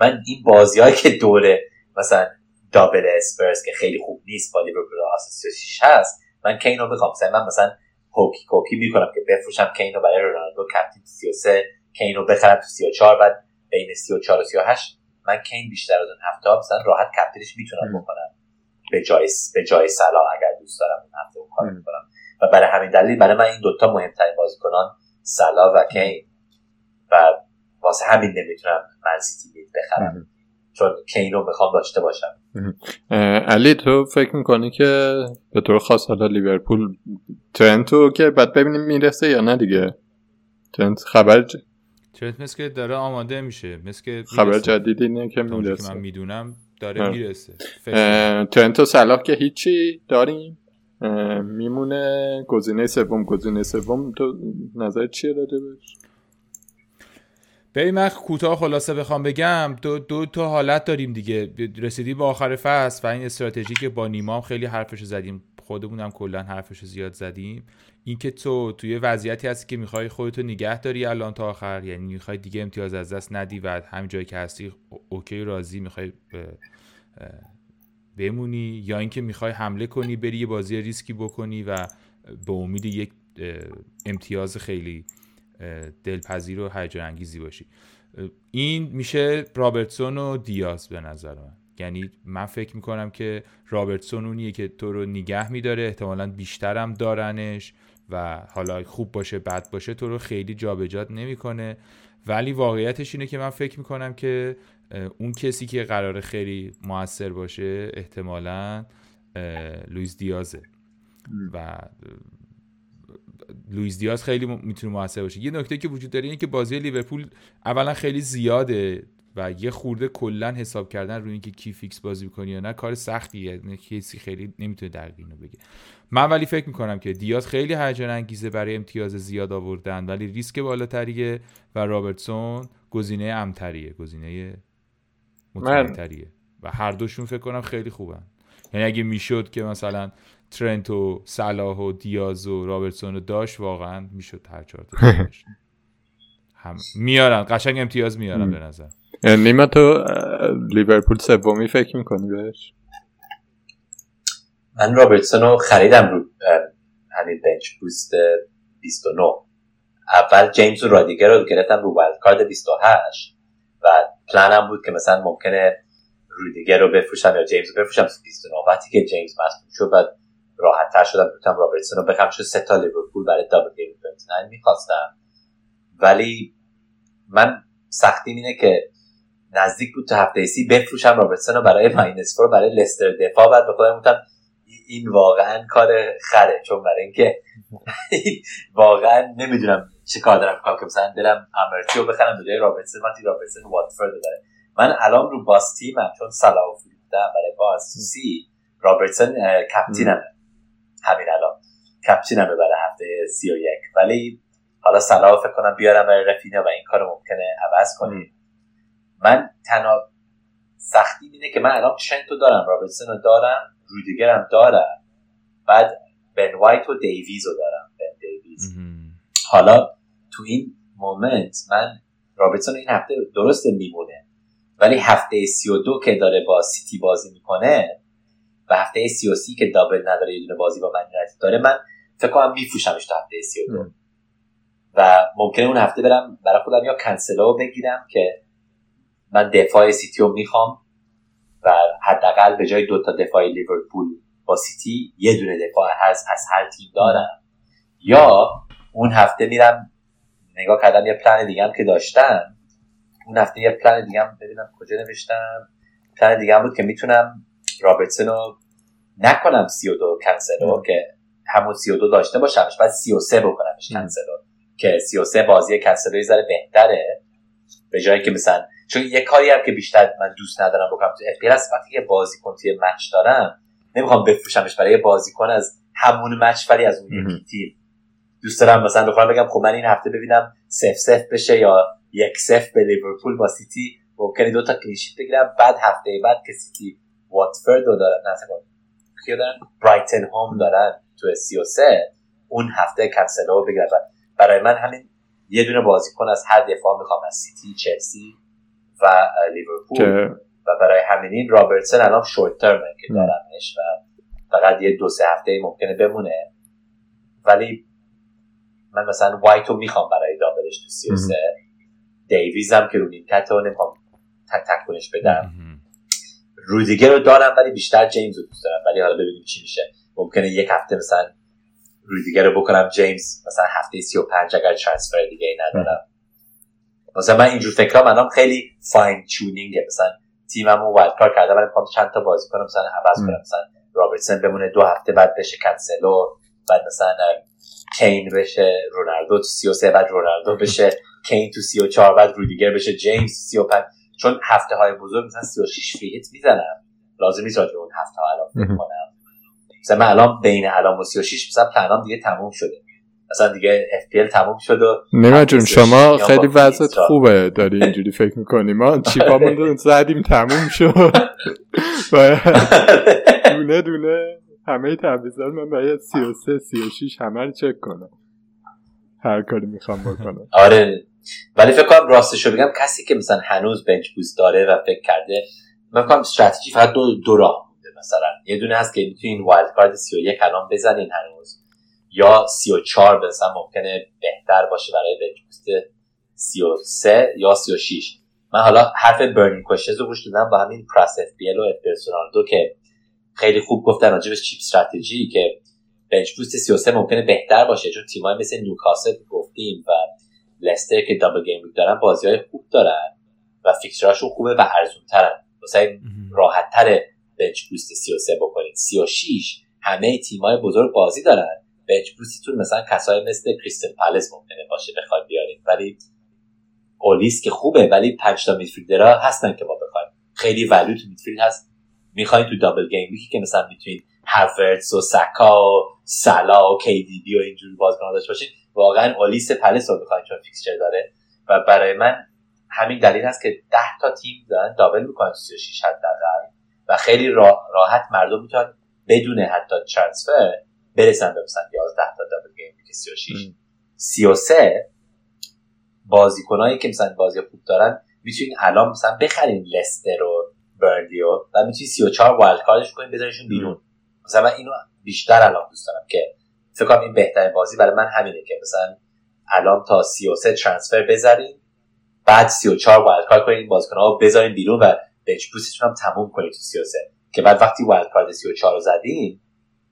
من این بازیایی که دوره مثلا دابل اسپرس که خیلی خوب نیست با لیورپول اساسش هست، من کین رو میخوام. مثلا من مثلا هوکی کوکی میکنم که بفروشم کین رو برای رونالدو کپتین سی و سه، کین رو بخرم تو سی و چهار، بعد بین سی و چهار و سی و هشت من کین بیشتر از اون هفته مثلا راحت کپتینش میتونم بکنم به جای به جای سلا اگر دوست دارم اون هفته اون کارو میکنم. و برای همین دلیل برای من این دو تا مهمترین بازیکنان سلا و کین و واسه همین نمیتونم من سیتی بخرم چون کین رو میخوام داشته باشم. علی تو فکر میکنی که به طور خاص حالا لیورپول ترنتو که بعد ببینیم میرسه یا نه دیگه؟ ترنت خبر ج... ترنت مثل که داره آماده میشه، مثل که خبر جدیدی نه که میرسه که من میدونم داره اه. میرسه اه. ترنت و سلا که هیچی داریم میمونه. گزینه سوم گزینه سوم تو نظر چیه راجع بهش؟ ببین من کوتاه خلاصه بخوام بگم دو, دو تا حالت داریم دیگه. رسیدی به آخر فصل و این استراتژی که با نیما خیلی حرفشو زدیم، خودمونم کلا حرفشو زیاد زدیم، این که تو توی وضعیتی هستی که میخوای خودتو نگه داری الان تا آخر، یعنی میخوای دیگه امتیاز از دست ندی و همین جایی که هستی اوکی راضی میخوای بمونی، یا اینکه میخوای حمله کنی بری یه بازی ریسکی بکنی و به امید یک امتیاز خیلی دلپذیر و هیجان انگیزی باشی. این میشه رابرتسون و دیاز به نظر من. یعنی من فکر میکنم که رابرتسون اونیه که تو رو نگه میداره، احتمالاً بیشترم دارنش و حالا خوب باشه بد باشه تو رو خیلی جابجا نمیکنه، ولی واقعیتش اینه که من فکر میکنم که اون کسی که قراره خیلی موثر باشه احتمالاً لوئیس دیازه و لوئیس دیاز خیلی میتونه موثر باشه. یه نکته که وجود داره اینه که بازی لیورپول اولا خیلی زیاده و یه خورده کلا حساب کردن روی اینکه کی فیکس بازی کنی یا نه کار سختیه، کسی خیلی نمیتونه دقیق اینو بگه. من ولی فکر میکنم که دیاز خیلی هیجان انگیزه برای امتیاز زیاد آوردن ولی ریسک بالاتریه و رابرتسون گزینه امتریه، گزینه مطمئن‌تریه و هر دوشون فکر کنم خیلی خوبن. یعنی اگه میشد که مثلا ترنت و صلاح و دیاز و رابرتسون رو داشت واقعا میشد هر چهار تا هم میارن قشنگ امتیاز میارن به نظر. نیما تو لیورپول سومی فکر میکنی بهش؟ من رابرتسون رو خریدم رو همین بنچ بوست بیست و نه، اول جیمز و رادیگر رو گرفتم رو وایلد کارت بیست و هشت و پلانم بود که مثلا ممکنه رودیگر رو بفروشم یا جیمز رو بفروشم بیست و نه، وقتی که جیمز مصدوم شد بعد راحت تر شدم بودم رابرتسون رو بخرم، چون سه تا لیورپول برای دابل گیم بیست و نه میخواستم. ولی من سختیم اینه که نزدیک بود تو هفته سی بفروشم رابرتسون رو برای ماینس فور برای لستر دفاع، بعد به خودم گفتم این واقعا کار خره، چون برای اینکه واقعا نمیدونم چه کار دارم میکنم که مثلا برم امرتی رو بخرم به جای رابرتسون. وقتی رابرتسون واتفورد داره من الان رو باز تیمم، چون سلاو فیلدم برای باز سی رابرتسون کپتینمه، همین الان کپتینمه برای هفته سی و یک، ولی حالا سلاو فکر کنم بیارم برای رفینا و این کار ممکنه عوض کنیم. من تنها سختی اینه که من الان ترنت رو دارم، رابرتسون رو دارم، رودیگر هم دارم، بعد بن وایت و دیویز رو دارم، بن دیویز. حالا تو این مومنت من رابرتسون این هفته درست میمونه ولی هفته سی و دو که داره با سیتی بازی میکنه و هفته سی و سی که دابل نداره یه دونه بازی با من یونایتد داره، من فکر کنم میفروشمش تو هفته سی و دو مم. و ممکنه اون هفته برم برای خودم یا کنسلو بگیرم که من دفاع سیتی رو میخوام و حداقل به جای دوتا دفاع لیورپول با سیتی یه دونه دفاع هست از هر تیم دارم، یا اون هفته میرم نگاه کردم یه پلن دیگه هم که داشتم، اون هفته یه پلن دیگه هم ببینم کجا نوشتم، پلن دیگه هم بود که میتونم رابرتسون رو نکنم سی و دو کنسلو که همون سی و دو داشته باشمش، بعد سی و سه بکنمش کنسلو که سی و سه بازی کنسلو یه ذره بهتره، به جایی که مثلا چون یه کاری هم که بیشتر من دوست ندارم بکنم تو اف پی ال است، وقتی یه بازیکن توی مچ دارم نمیخوام بفروشمش برای یه بازیکن از همون مچ ولی از اون یکی تیم. دوست دارم مثلا بخوام بگم خب من این هفته ببینم صفر صفر بشه یا یک صفر به لیورپول با سیتی، ممکنه دو تا کلین شیت بگیرم، بعد هفته بعد که سیتی واتفورد رو دارن، نه مثلا کی دارن برایتن هوم دارن تو سی و سه، اون هفته کنسلو بگیرم. برای من همین یه دونه بازیکن از هر دفاع میخوام، از سیتی، چلسی و لیورپول، و برای همین رابرتسون الان شورت ترمه که دارمش و فقط یه دو سه هفته ممکنه بمونه، ولی من مثلا وایت رو میخوام برای دابلش تو سی و سه، دیویز هم که رو نیمکت رو نمیخوام تک تک کنش بدم، رودیگر رو دارم ولی بیشتر جیمز رو دوست دارم، ولی حالا ببینیم چی میشه، ممکنه یک هفته مثلا رودیگر رو بکنم جیمز مثلا هفته سی و پنج اگر ترانسفر دیگه ای ندارم. مثلا من اینجور فکرام الان خیلی فاین تیونینگه، مثلا تیمم رو وایلد کارت کردم ولی میخوام چند تا بازی کنم مثلا عوض کنم، مثلا رابرتسون بمونه دو هفته بعد بشه کنسلو، بعد مثلا کین بشه رونالدو تو سی و سه، بعد رونالدو بشه کین تو سی و چهار، بعد رودیگر بشه جیمز سی و پنج، چون هفته های بزرگ مثلا سی و شش فیت میزنم، لازم نیست راجع به اون هفته ها الان بکنم. مثلا من الان بین الان و سی و شش مثلا پلنام دیگه تموم شده، مثلا دیگه اف پی ال تموم شد و نیما جون شما خیلی وضعت خوبه داری اینجوری فکر میکنی، ما چیپامون رو زدیم تموم شد دونه دونه همه تعویضات من باید سی و سه سی و شش همه رو چک کنم، هر کاری میخوام بکنم. آره ولی فکر کنم راستش رو بگم کسی که مثلا هنوز بنچ بوست داره و فکر کرده، من فکر کنم استراتژی فقط دو دو راه بوده، مثلا یه دونه هست که میتونین این وایلد کارت سی و یک الان بزنین هنوز، یا سی و چهار مثلا ممکنه بهتر باشه برای بنچ بوست سی و سه یا سی و شش. من حالا حرف برنینگ کوشنز رو گوش دادم با همین پراس اف پی ال و اف پرسونال دو که خیلی خوب گفتن راجبش چیپ استراتژی که بنچ بوست سی و سه ممکنه بهتر باشه، چون تیمای مثل نیوکاسل گفتیم و لستر که دابل گیم ویک دارن بازی‌های خوب دارن و فیکسچراشون خوبه و ارزان‌ترن، مثلا راحت‌تره بنچ بوست سی و سه بکنید. سی و شش همه تیمای بزرگ بازی دارن، بنچ بوستتون مثلا کسایی مثل کریستال پالاس ممکنه باشه بخواد بیارید، ولی اولیس که خوبه ولی پنج تا میدفیلدرها هستن که ما بخوایم، خیلی ولیو تو میدفیلد هست. میخواین تو دابل گیم ویکی که مثلا میتونید هاورتس و ساکا و سالا و کی دی بی و اینجور بازیکن‌ها داشته باشید، واقعا اولیس پلس رو بخواید چون فیکسچر داره. و برای من همین دلیل هست که ده تا تیم دارن دابل میکنن سی و شش حداقل و خیلی را... راحت مردم میتونن بدون حتی ترانسفر برسن به مثلا یازده تا دابل گیم ویکی سی و شش. سی و سه بازیکنایی که مثلا بازی خوب دارن میتونین الان مثلا بخرین لستر و برنلی و بعد میتونین سی و چهار وایلد کاردش کنین بذارینشون بیرون. مثلا من اینو بیشتر الان دوست دارم که فکر کنم این بهترین بازی برای من همینه که مثلا الان تا سی و سه ترانسفر بذارین، بعد سی و چهار وایلد کارد کنین، بازیکن‌ها رو بذارین بیرون و بنچ بوستتون هم تموم کنین تو سی و سه، که بعد وقتی وایلد کارد سی و چهار رو زدین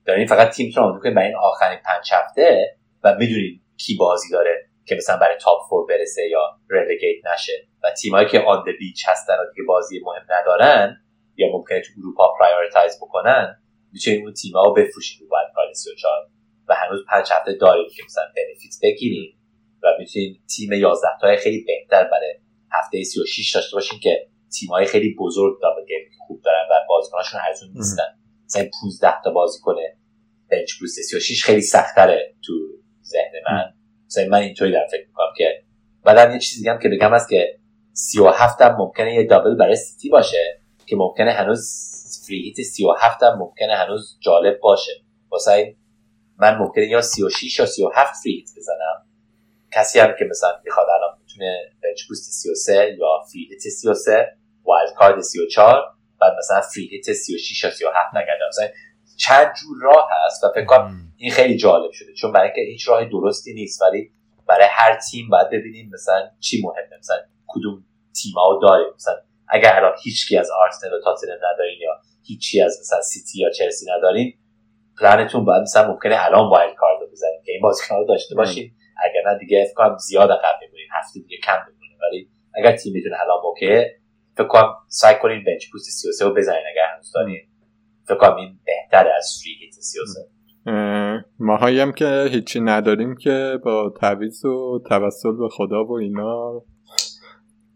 دارین فقط تیمتون رو می‌کنین برای این آخرین پنج هفته و می‌دونین کی بازی داره که مثلا برای تاپ فور برسه یا رلیگیت نشه. و تیمایی که آن دی بیچ هستن و دیگه بازی مهم ندارن یا ممکنه تو اروپا پرایورتایز بکنن، میتونید اون تیم‌ها رو بفروشید و بعد کار سی و چهار و هنوز پنج هفته دارید که مثلا بنفیت بگیرید و میتونید تیم یازده تای خیلی بهتر برای هفته سی و شش داشته باشین که تیم‌های خیلی بزرگ دابل گیم خوب دارن و بازیکناشون ارزون نیستن. مثلا پانزده تا بازیکن بنچ بوست سی و شش خیلی سخت‌تره تو ذهن من. مثلا من اینطوری دارم فکر میکنم که بعدم یه چیزی هم که بگم هست که سی و هفت هم ممکنه یه دابل برای سیتی باشه که ممکنه هنوز فری هیت سی و هفت هم ممکنه هنوز جالب باشه. واسه این من ممکنه یا سی و شش یا سی و هفت فری هیت بزنم. کسی هم که مثلا میخواد الان میتونه بنچ بوست سی و سه یا فری هیت سی و سه، وایلد کارد سی و چهار، بعد مثلا فری هیت سی و شش یا سی و هفت نگردم. مثلا چند جور راه هست و فکر کنم این خیلی جالب شده چون برای اینکه هیچ راه درستی نیست، ولی برای هر تیم باید ببینیم مثلا چی مهمه، مثلا کدوم تیم‌ها داریم. مثلا اگر الان هیچکی از آرسنال و تاتنهام ندارین یا هیچی از مثلا سیتی یا چلسی ندارین، پلنتون باید مثلا ممکنه الان وایلد کارت رو بزنید که این بازیکن‌ها رو داشته باشین. اگر نه دیگه فکر کنم زیاد عقب می‌مونین، هفته دیگه کم می‌مونه. ولی اگر تیمتون الان اوکیه فکر کنم سعی کنین بنچ بوست سی و سه رو بزنین اگر هنوز دارین. فکرم این بهتر از فریگیت سیاسه. ماهایی هم که هیچی نداریم که با تعویض و توسل به خدا و اینا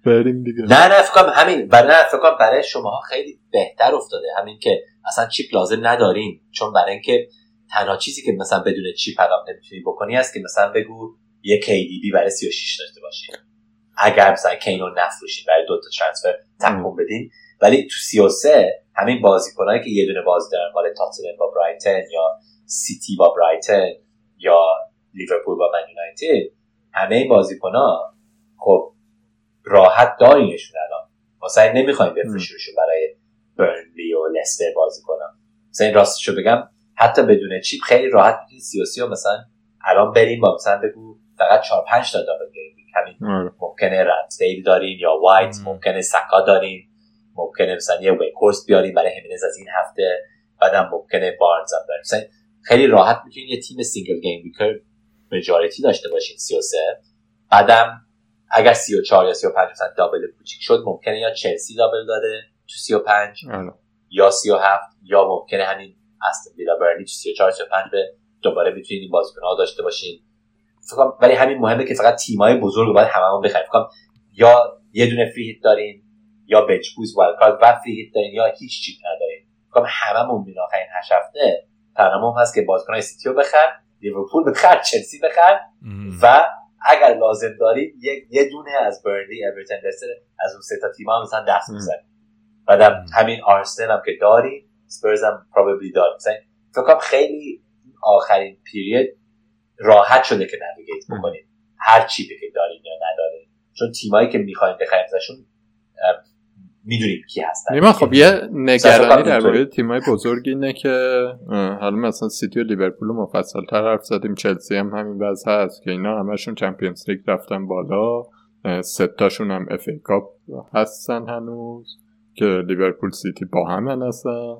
بریم دیگه. نه نه فکرم همین برای فکرم برای شماها خیلی بهتر افتاده همین که اصلا چیپ لازم نداریم، چون برای اینکه تنها چیزی که مثلا بدون چیپ هم نمیتونی بکنی هست که مثلا بگو یه کی دی بی برای سی و شش داشته باشین. اگر مثلا کین رو نفروشین برای دوتا ترانسفر تقویم بدین. ولی تو سی و سه همین بازیکنایی که یه دونه بازی دارن، مال تاتنهام با برایتن یا سیتی با برایتن یا لیورپول با من یونایتد، همه این بازیکن‌ها خب راحت دارینشون الان. واسه نمیخوایم بفروشیمشون برای برنلی و لستر بازیکن‌ها. مثلا راستشو بگم حتی بدون چیپ خیلی راحت می‌تونید سی و سه مثلا الان بریم با مثلا بگو فقط چهار پنج تا دابل گیم همین ممکنه رمزدیل دارین یا وایت، ممکنه ساکا دارین، ممکنه مثلا یه وی کورس بیاریم برای هیمنز از این هفته، بعدم ممکنه بارنز هم داریم. مثلا خیلی راحت میتونین یه تیم سینگل گیم ویکر مجارتی داشته باشین سی و سه. بعدم اگر سی و چهار یا سی و پنج مثلا دابل کوچیک شد ممکنه یا چلسی دابل داره تو سی و پنج یا سی و هفت، یا ممکنه همین استون ویلا برنلی تو سی و چهار سی و پنج به دوباره میتونین این بازیکن‌ها داشته باشین. فقط ولی همین مهمه که فقط تیم‌های بزرگ باید هممون بخریم. فقط یا یه دونه فری هیت دارین یا بنچ بوست وایلد کارت و فری هیت دارین یا هیچ چیز ندارین. میگم هممون بین آخرین هشت هفته تنمون هست که بازیکن‌های سیتی رو بخر، لیورپول بخر، چلسی بخر مم. و اگر لازم دارین یه یه دونه از برنلی، اورتون، لستر، از اون سه تا تیم‌ها مثلا دست بزنید. بعدم همین آرسنال هم که دارین، اسپرز هم پروببلی دارین. فکر کنم خیلی آخرین پیریود راحت شده که نویگیت بکنید هر چی که دارین یا ندارین، چون تیمایی که می‌خواید بخرید ازشون میدونیم کی هستن. نیما خب یه نگرانی در مورد تیمای بزرگ اینه که حالا مثلا سیتی و لیورپول رو مفصل تر حرف زدیم، چلسی هم همین وضع هست که اینا همشون چمپیونز لیگ رفتن بالا، سه تاشون هم اف ای کاپ هستن هنوز، که لیورپول سیتی با هم هستن.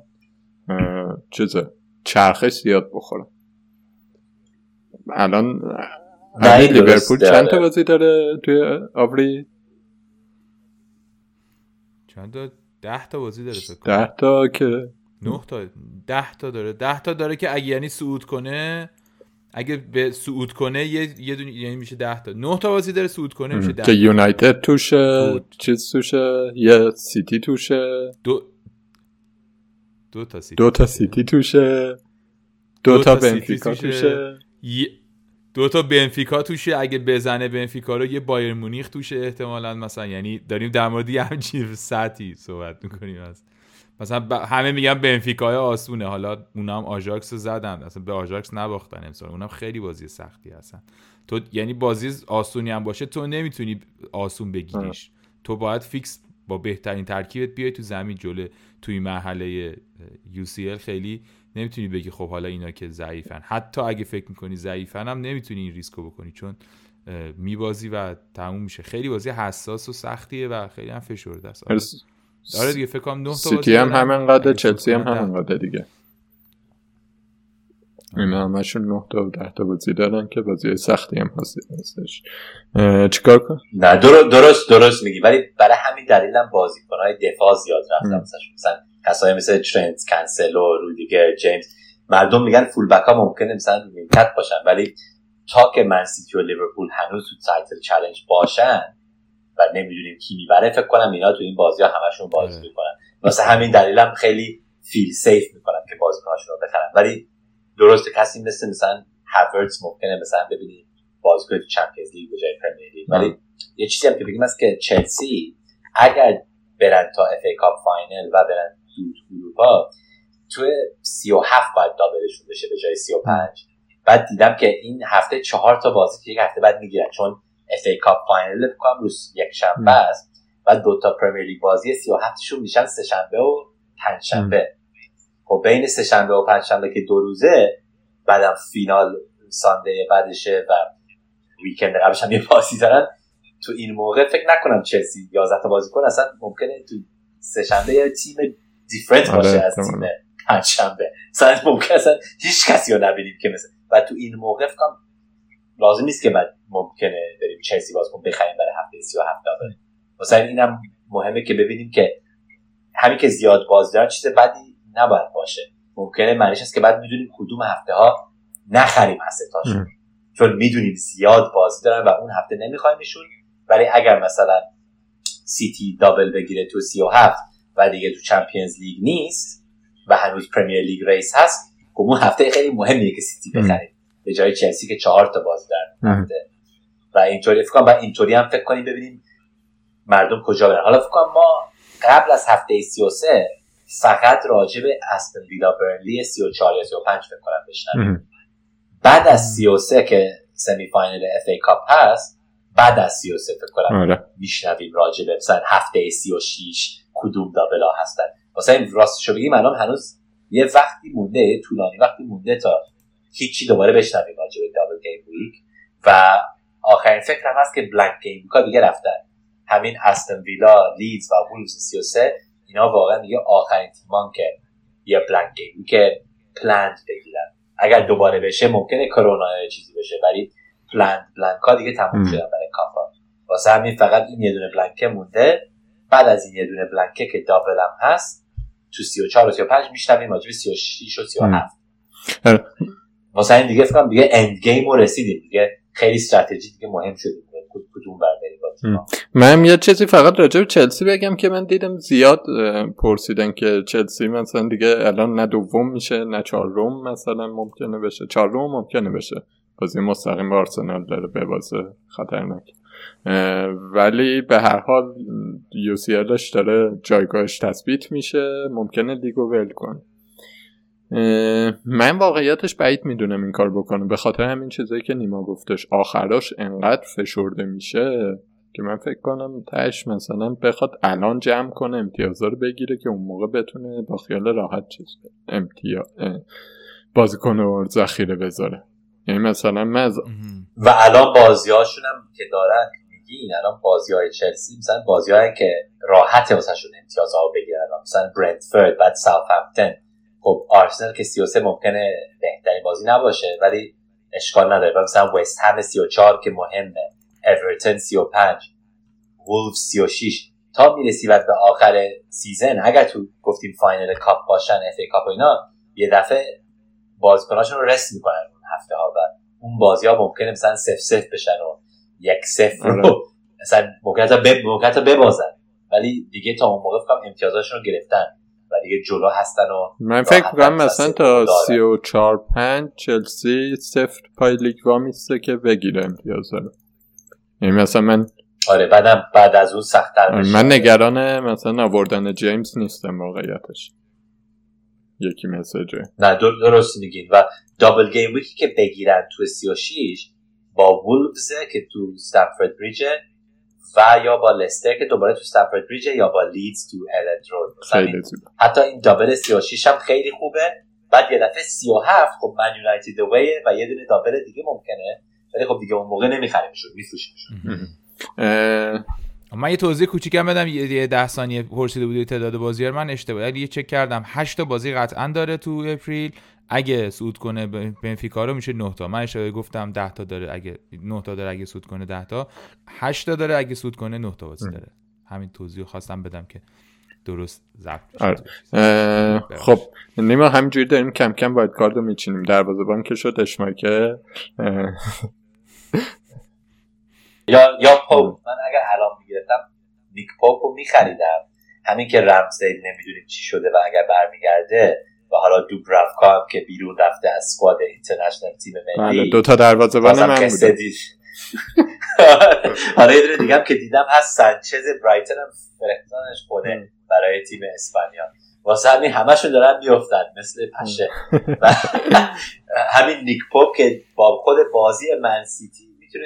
چیزه چرخش زیاد بخورن الان. لیورپول چند تا بازی داره توی آوری؟ چند تا؟ ده تا بازی داره فکر کنم. ده تا که نه تا ده تا داره ده تا داره که اگه یعنی صعود کنه اگه به صعود کنه یه یه دونه، یعنی میشه ده تا، نه تا بازی داره صعود کنه میشه ده تا. که یونایتد توشه بود. چیز توشه، یه سیتی توشه، دو دو تا سیتی، دو تا سیتی توشه، دو تا بنفیکا توشه، دو تا بنفیکا توشه، اگه بزنه بنفیکا رو یه بایر مونیخ توشه احتمالاً، مثلا یعنی داریم در مورد همچین سطحی صحبت می‌کنیم. مثلا مثلا همه میگن بنفیکای آسونه، حالا اونام آژاکس رو زدن، اصلا به آژاکس نباختن امسال، اونم خیلی بازی سختی هستن. تو یعنی بازی آسونی هم باشه تو نمیتونی آسون بگیریش، تو باید فیکس با بهترین ترکیبت بیای تو زمین جلو. توی مرحله یو سی ال خیلی نمیتونی بگی خب حالا اینا که ضعیفن، حتی اگه فکر میکنی ضعیفن هم نمیتونی این ریسکو بکنی، چون میبازی و تموم میشه. خیلی بازی حساس و سختیه و خیلی هم فشرده است. آره دیگه، فکر کنم نه تا بازی سیتی هم همینقدر، چلسی هم همینقدر دیگه، اینا همشون نه تا و ده تا بازی دارن که بازی سختی هم هستش. چیکار کن؟ نه درست درست, درست میگی، ولی برای همین دلیلم بازیکن‌های دفاع زیاد رفتم مثلا مثلا کسایی مثل ترنت، کانسلو، رودیگر، جیمز. مردم میگن فول بک ها ممکنه مثلا نیمکت باشن، ولی تا که من سیتی و لیورپول هنوز تو تایتل چالش باشن و نمیدونیم کی میبره، فکر کنم اینا تو این بازی ها همشون بازی میکنن. واسه همین دلیلم خیلی فیل سیف میکنم که بازیکناشون رو بخرن. ولی درسته کسی مثل مثلا هاورتز ممکنه مثلا ببینید بازیکن تو چمپیونز لیگ به جای پرمیر لیگ. ولی یه چیزی هم که بگیم است که چلسی اگر برن تا اف ای کاپ فاینال و برن تو اروپا، تو سی و هفت باید دابلشون بشه به جای سی و پنج. بعد دیدم که این هفته چهار تا بازی که یک هفته بعد میگیرن، چون اف ای کاپ فاینال بکنم روز یک شنبه است و دو تا پرمیر لیگ بازی سی و هفت شون میشن سه شنبه و پنج شنبه. خب بین سه شنبه و پنج شنبه که دو روزه، بعدم فینال ساندی بعدشه و ویکند قبلش هم یه بازی دارن، تو این موقع فکر نکنم چلسی یازده تا بازیکن اصلا ممکنه تو سه شنبه یه تیم دیفرنت باشه از تیم پنج شنبه، اصلا ممکنه اصلا هیچ کسی رو نبینیم که مثلا، و تو این موقع فکر کنم لازم نیست که بعد ممکنه بریم چلسی بازیکن بخریم برای هفته سی و هفت داره. مثلا اینم مهمه که ببینیم که همین که زیاد بازدار چیز بدی نباید باشه، ممکنه معنیش هست که بعد میدونیم کدوم هفته ها نخریم هستاشون، چون میدونیم زیاد بازی دارن و اون هفته نمیخوایمشون. ولی اگر مثلا سیتی دابل بگیره تو سی و هفت و دیگه تو چمپیونز لیگ نیست و هنوز پرمیر لیگ ریس هست، که اون هفته خیلی مهمیه که سیتی بخریم به جای چلسی که چهار تا بازی دارن هفته. و اینطوری فکر کنم و اینطوری هم فکر کنیم ببینیم مردم کجا برن. حالا فکر کنم ما قبل از هفته سی و سه فقط راجع به استن ویلا برنلی سی و چهار یا سی و پنج فکر کنم بشنم. بعد از سی و سه که سمی فاینال اف ای کاپ هست، بعد از سی و سه فکر کنم میشنویم راجع به مثلا هفته سی و شش کدوم دابلا هستن. واسه این راستشو بگیم الان هنوز یه وقتی مونده، طولانی وقتی مونده تا هیچی دوباره بشنویم راجع به دابل گیم ویک. و آخرین فکر هم هست که بلانک گیم ویک ها دیگه رفتن، همین استن ویلا، لیدز و وولز سی و سه، اینا واقعا دیگه آخرین تیمان که یه بلانک گیم که پلند بگیرن. اگر دوباره بشه ممکنه کرونا چیزی بشه، ولی پلند بلانک ها دیگه تموم شدن برای کافا. واسه همین فقط این یه دونه بلانکه مونده، بعد از این یه دونه بلانکه که دابل هم هست تو سی و چهار و سی و پنج میشنویم راجع به سی و شش و سی و هفت. واسه همین دیگه فکر کنم دیگه اند گیم رو رسیدیم دیگه، خیلی استراتژی دیگه مهم شده کدوم برداریم. من یه چیزی فقط راجع به چلسی بگم که من دیدم زیاد پرسیدن که چلسی مثلا دیگه الان نه دوم میشه نه چهارم، مثلا ممکنه بشه چهارم، ممکنه بشه بازی مستقیم با آرسنال داره به بازی خطرناک، ولی به هر حال یو سی الش داره جایگاهش تثبیت میشه، ممکنه لیگو ول کنه. من واقعیتش بعید میدونم این کار بکنم، به خاطر همین چیزایی که نیما گفتش آخرش انقدر فشرده میشه که من فکر کنم تهش مثلا بخواد الان جمع کنه امتیازا رو بگیره که اون موقع بتونه با خیال راحت چیز امتیاز بازیکن رو ذخیره بذاره. یعنی مثلا من از... و الان بازیاشون هم که دارن میگین الان بازیای چلسی مثلا بازیایی که راحته واسهشون امتیازا رو بگیرن، مثلا برنتفورد بعد ساوثهمپتون. خب آرسنال که سی و سه ممکنه بهترین بازی نباشه ولی اشکال نداره، مثلا وست هم سی و چهار که مهمه، اورتون سی و پنج، وولف سی و شش، تا میرسی بعد به آخر سیزن اگر تو گفتیم فاینال کاپ باشن اف ای کاپ و اینا، یه دفعه بازیکناشون رو رست میکنن اون هفته ها و اون بازی ها ممکنه مثلا صفر صفر بشن و یک صفر رو مثلا ممکنه تا ببازن، ولی دیگه تا اون موقع فکرم امتیازاشون رو گرفتن و دیگه جلو هستن و من فکر می‌کنم مثلا تا سی و چهار پنج چلسی صفر پای لیگ وامیسته که بگیره امتیازا رو، یعنی مثلا من آره بعدم بعد از اون سخت‌تر میشه. من نگران مثلا آوردن جیمز نیستم واقعیتش، یکی مسیجه نه درست میگین و دابل گیم ویکی که بگیرن تو سی و شش با وولفزه که تو استنفورد بریجه و یا با لستر که دوباره تو استنفورد بریجه یا با لیدز تو هلند رود، حتی این دابل سی و شش هم خیلی خوبه. بعد یه دفعه سی و هفت خب من یونایتد اویه و یه دونه دابل دیگه ممکنه، ولی خب دیگه اون موقع نمیخریمشون میفروشیمشون. من یه توضیح کوچیکم بدم، یه ده ثانیه پرسیده بودی تعداد بازی‌ها، من اشتباهی یه چک کردم هشت تا بازی قطعا داره تو اپریل، اگه صعود کنه بنفیکا رو میشه نه تا، من اشتباهی گفتم ده تا داره، اگه نه تا داره اگه صعود کنه ده تا، هشت تا داره اگه صعود کنه نه تا بازی داره. همین توضیح خواستم بدم که درست ضبط بشه. خب نیما همینجوری داریم کم کم وایلد کارت رو میچینیم، دروازه‌بان که شد اشماکه یا یا پاپ، من اگر الان میگرفتم نیک پاپو میخریدم، همین که رمزدیل نمیدونیم چی شده و اگر برمیگرده و حالا دوبرافکا هم که بیرون رفته از اسکواد اینترنشنال تیم ملی، دو تا دروازه‌بان من بود. آره یه دیگه هم که دیدم هست سانچز برایتن هم فرستادنش خونه برای تیم اسپانیا، واسه همین همشون دارن میافتن مثل پشه. همین نیک پاپ که با خود بازی من سیتی میتونه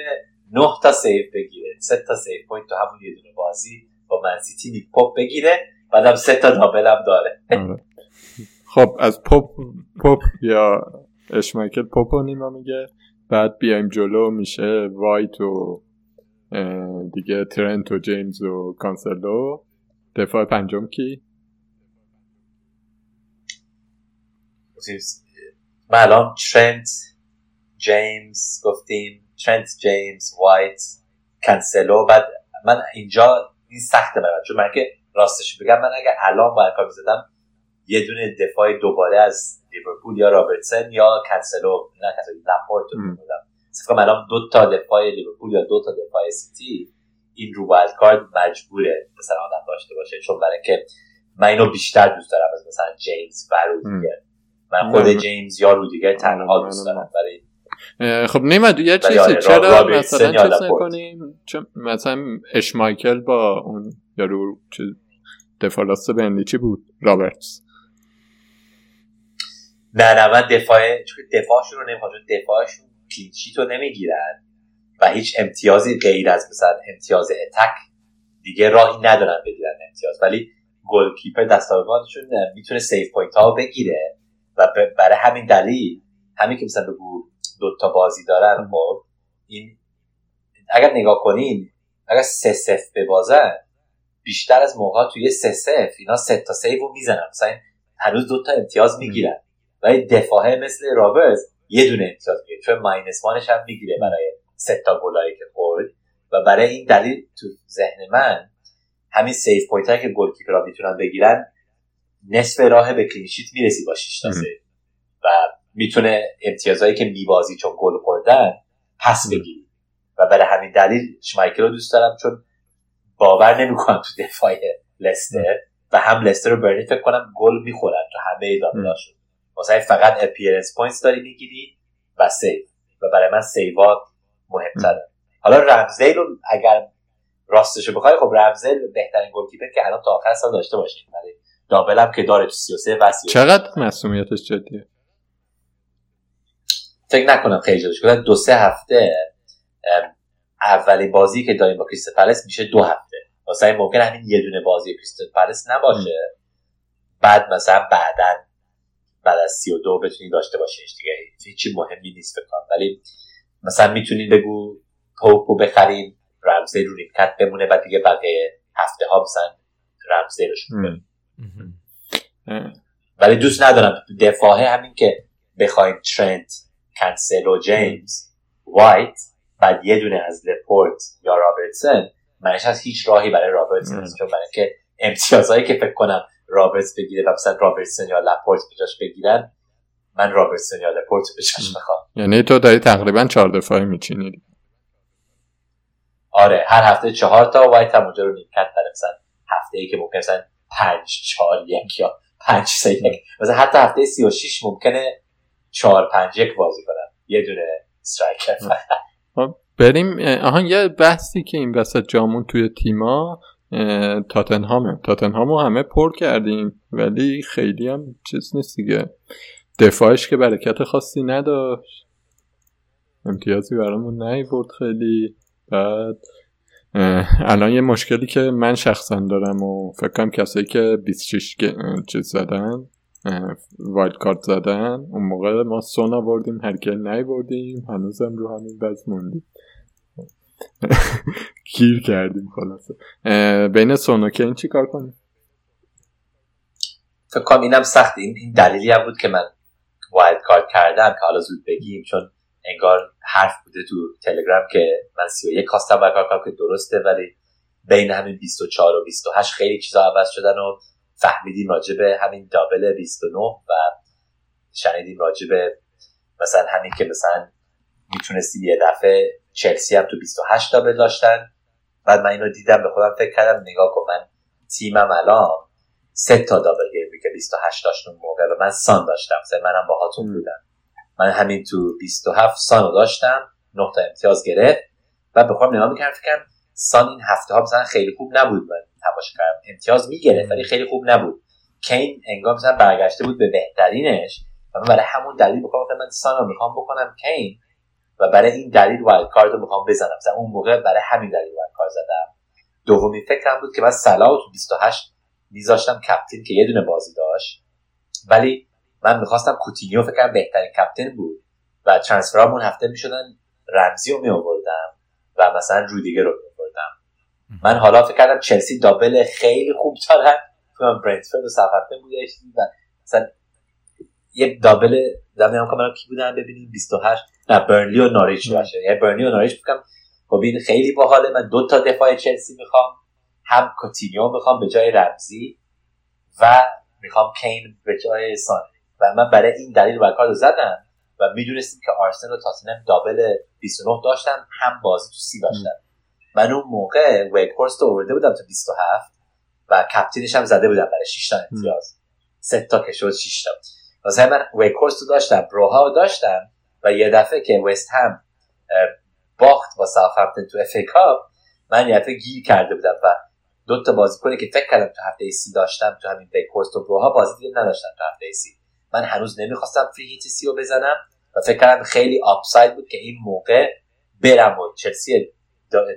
نه تا سیو بگیره، سه تا سیو پوینت تو همون یه دونه بازی با منسیتی نیک پاپ بگیره، بعدم سه تا دابل هم داره. خب از پاپ پاپ یا اشمایکل پاپ و نیما میگه، بعد بیایم جلو میشه وایت و دیگه ترنت و جیمز و کانسلو. دفاع پنجم کی؟ من الان ترنت جیمز گفتیم، ترنت، جیمز، وایت، کانسلو. بعد من اینجا این سخته برام، چون من که راستش بگم من اگه الان باید کار می‌زدم یه دونه دفاع دوباره از لیورپول یا رابرتسن یا کانسلو نه کانسلو لاپورت رو می‌دادم. صرفاً الان دو تا دفاع لیورپول یا دو تا دفاع سیتی این رو وایلد کارت مجبوره مثلا آدم داشته باشه، چون برای که من اینو بیشتر دوست دارم از مثلا جیمز و رودیگر. من خود جیمز یا رودیگر تنها دوست دارم برای. خب نیمه یه چیزی چرا مثلا چیز نکنیم، چون مثلا اشمایکل با اون یارو دفاع راست بندی چی بود رابرتس، نه نه من دفاع چون دفاعشون رو نمیخوام، چون دفاعشون کلینشیت رو نمیگیرن و هیچ امتیازی غیر از مثلا امتیاز اتک دیگه راهی ندارن بگیرن امتیاز، ولی گل کیپر دستاوردشون میتونه سیف پوینت ها بگیره و برای همین دلیل همین که مثلا بگو دو تا بازی دارن خب این اگر نگاه کنین اگر سه سف ببازن بیشتر از موقع توی سه سف اینا سه تا سیو رو میزنن، مثلا هنوز دو تا امتیاز میگیرن، ولی دفاعه مثل رابرز یه دونه امتیاز میگیره چون ماینس وانش هم میگیره برای سه تا گلایی که خورد و برای این دلیل تو ذهن من همین سیو پوینت که گل کیپرها میتونن بگیرن نصف راه به کلین شیت میرسی با شش تا سیو و میتونه امتیازایی که میبازی چون گل خوردن پس بگیری و برای همین دلیل شمایکل رو دوست دارم، چون باور نمیکنم تو دفاع لستر و هم لستر رو برنی فکر کنم گل میخورن تو همه دابلاشون، واسه فقط اپیرنس پوینتس داری میگیری و سیو و برای من سیوات مهمتره. حالا رمزدیل رو اگر راستش رو بخوای خب رمزدیل بهترین گلکیپر که الان تا آخر سال داشته باشه، دابل هم که داره تو سی و سه و سی و سه. چقدر معصومیتش جدیه فکر نکنم خیلی جدش کنم، دو سه هفته اولین بازی که داریم با کریستال پلس میشه دو هفته، واسه این ممکن همین یه دونه بازی کریستال پلس نباشه ام. بعد مثلا بعدن بعد از سی و دو بتونی داشته باشیش دیگه، هیچی مهمی نیست فکر کنم، ولی مثلا میتونین بگو پاپو بخرین رمزی رو نیمکت بمونه و دیگه بقیه هفته ها مثلا رمزی رو شد، ولی دوست ندارم دفاعه همین که بخواید ترنت کانسلو جیمز وایت بعد یه دونه از لپورت یا رابرتسن، منش از هیچ راهی برای رابرتسن نیست، چون برای که امتیازهایی که فکر کنم رابرتس بگیره و مثلا رابرتسن یا لپورت بجاش بگیرن من رابرتسن یا لپورت به چشم میخوام. یعنی تو داری تقریبا چهار دفاعی میچینی. آره هر هفته چهار تا وایت هم اونجا رو نیمکت داره، مثلا هفته ای که ممکنه مثلا پنج چهار یک یا پنج سه یک، مثلا حتی هفته سی و شش ممکنه چهار پنج یک بازی کنن، یه دونه استرایکر فقط. بریم آهان یه بحثی که این وسط جامون توی تیما تاتنهام تاتنهامو همه پر کردیم ولی خیلی هم چیز نیست دیگه، دفاعش که برکت خاصی نداشت، امتیازی برامون نیورد خیلی. بعد الان یه مشکلی که من شخصا دارم و فکر کنم کسایی که بیست و شش چیز زدن وایلد کارت زدن اون موقع ما سون آوردیم، هرکی نیوردیم، هنوزم رو همین بز موندیم، گیر کردیم خلاصه. بین سون و کین چی کار کنیم؟ فکر کنم اینم سخت، این دلیلی هم بود که من وایلد کارت کردم که حالا زود بگیم، چون انگار حرف بوده تو تلگرام که من سی و یک کاستم برکار کنم که درسته، ولی بین همین بیست و چهار و بیست و هشت خیلی چیزا عوض شدن و فهمیدیم راجبه همین دابل بیست و نه و شنیدیم راجبه مثلا همین که مثلا میتونستی یه دفعه چلسی هم تو بیست و هشت دابل داشتن. بعد من اینو دیدم به خودم فکر کردم نگاه کن من تیمم الان سه تا دابل گیمی که بیست و هشت داشتن موقع و من سان داشتم، مثلا منم باهاتون بودم، من همین تو بیست و هفت سانو داشتم نه تا امتیاز گرفت و به خودم نگاه می‌کردم فکر کنم سان این هفته ها مثلا خیلی خوب نبود، من تماشا کردم امتیاز می‌گرفت ولی خیلی خوب نبود. کین انگار مثلا برگشته بود به بهترینش و من برای همون دلیل بکنم که من سانو می‌خوام بکنم کین و برای این دلیل وایلد کارت رو می‌خوام بزنم، مثلا اون موقع برای همین دلیل وایلد کارت زدم. دومین فکرم بود که من سلاو تو بیست و هشت می‌ذاشتم کاپیتان که یه دونه بازی داشت، ولی من می‌خواستم کوتینیو فکر کنم بهترین کاپیتن بود و ترانسفرامون هفته می‌شدن رمزی رو می‌آوردم و مثلا رودیگر رو می‌آوردم. من حالا فکر کردم چلسی دابل خیلی خوب دارن، فکرم برنتفورد و ساوثهامپتون بوده و مثلا یک دابل دادم که من کی بودن ببینیم بیست و هشت نه برنلی و ناریچ باشه، یعنی برنلی و ناریچ بگم خب این خیلی باحاله. من دو تا دفاع چلسی می‌خوام، هم کوتینیو می‌خوام به جای رمزی و می‌خوام کین به جای سان و من برای این دلیل وایلدکارت زدم و میدونستیم که آرسنال و تاتنهم دابل بیست و نه داشتن هم بازی تو سی داشتن. من اون موقع ویکورست رو آورده بودم تو بیست و هفت و کاپیتانش هم زده بودم برای شش تا امتیاز، سه تا که شد شش تا. مثلا من ویکورست رو داشتم، بروها رو داشتم و یه دفعه که وست هم باخت با ساوثهامپتون تو اف ای کاپ من یه دفعه گیر کرده بودم و دو تا بازیکنی که فکر کردم تو هفته سی داشتم تو همین ویکورست و بروها بازی دیگه نداشتم تو هفته سی. من هنوز نمیخواستم فری هیت سی رو بزنم و فکر کردم خیلی آپساید بود که این موقع برم و چلسی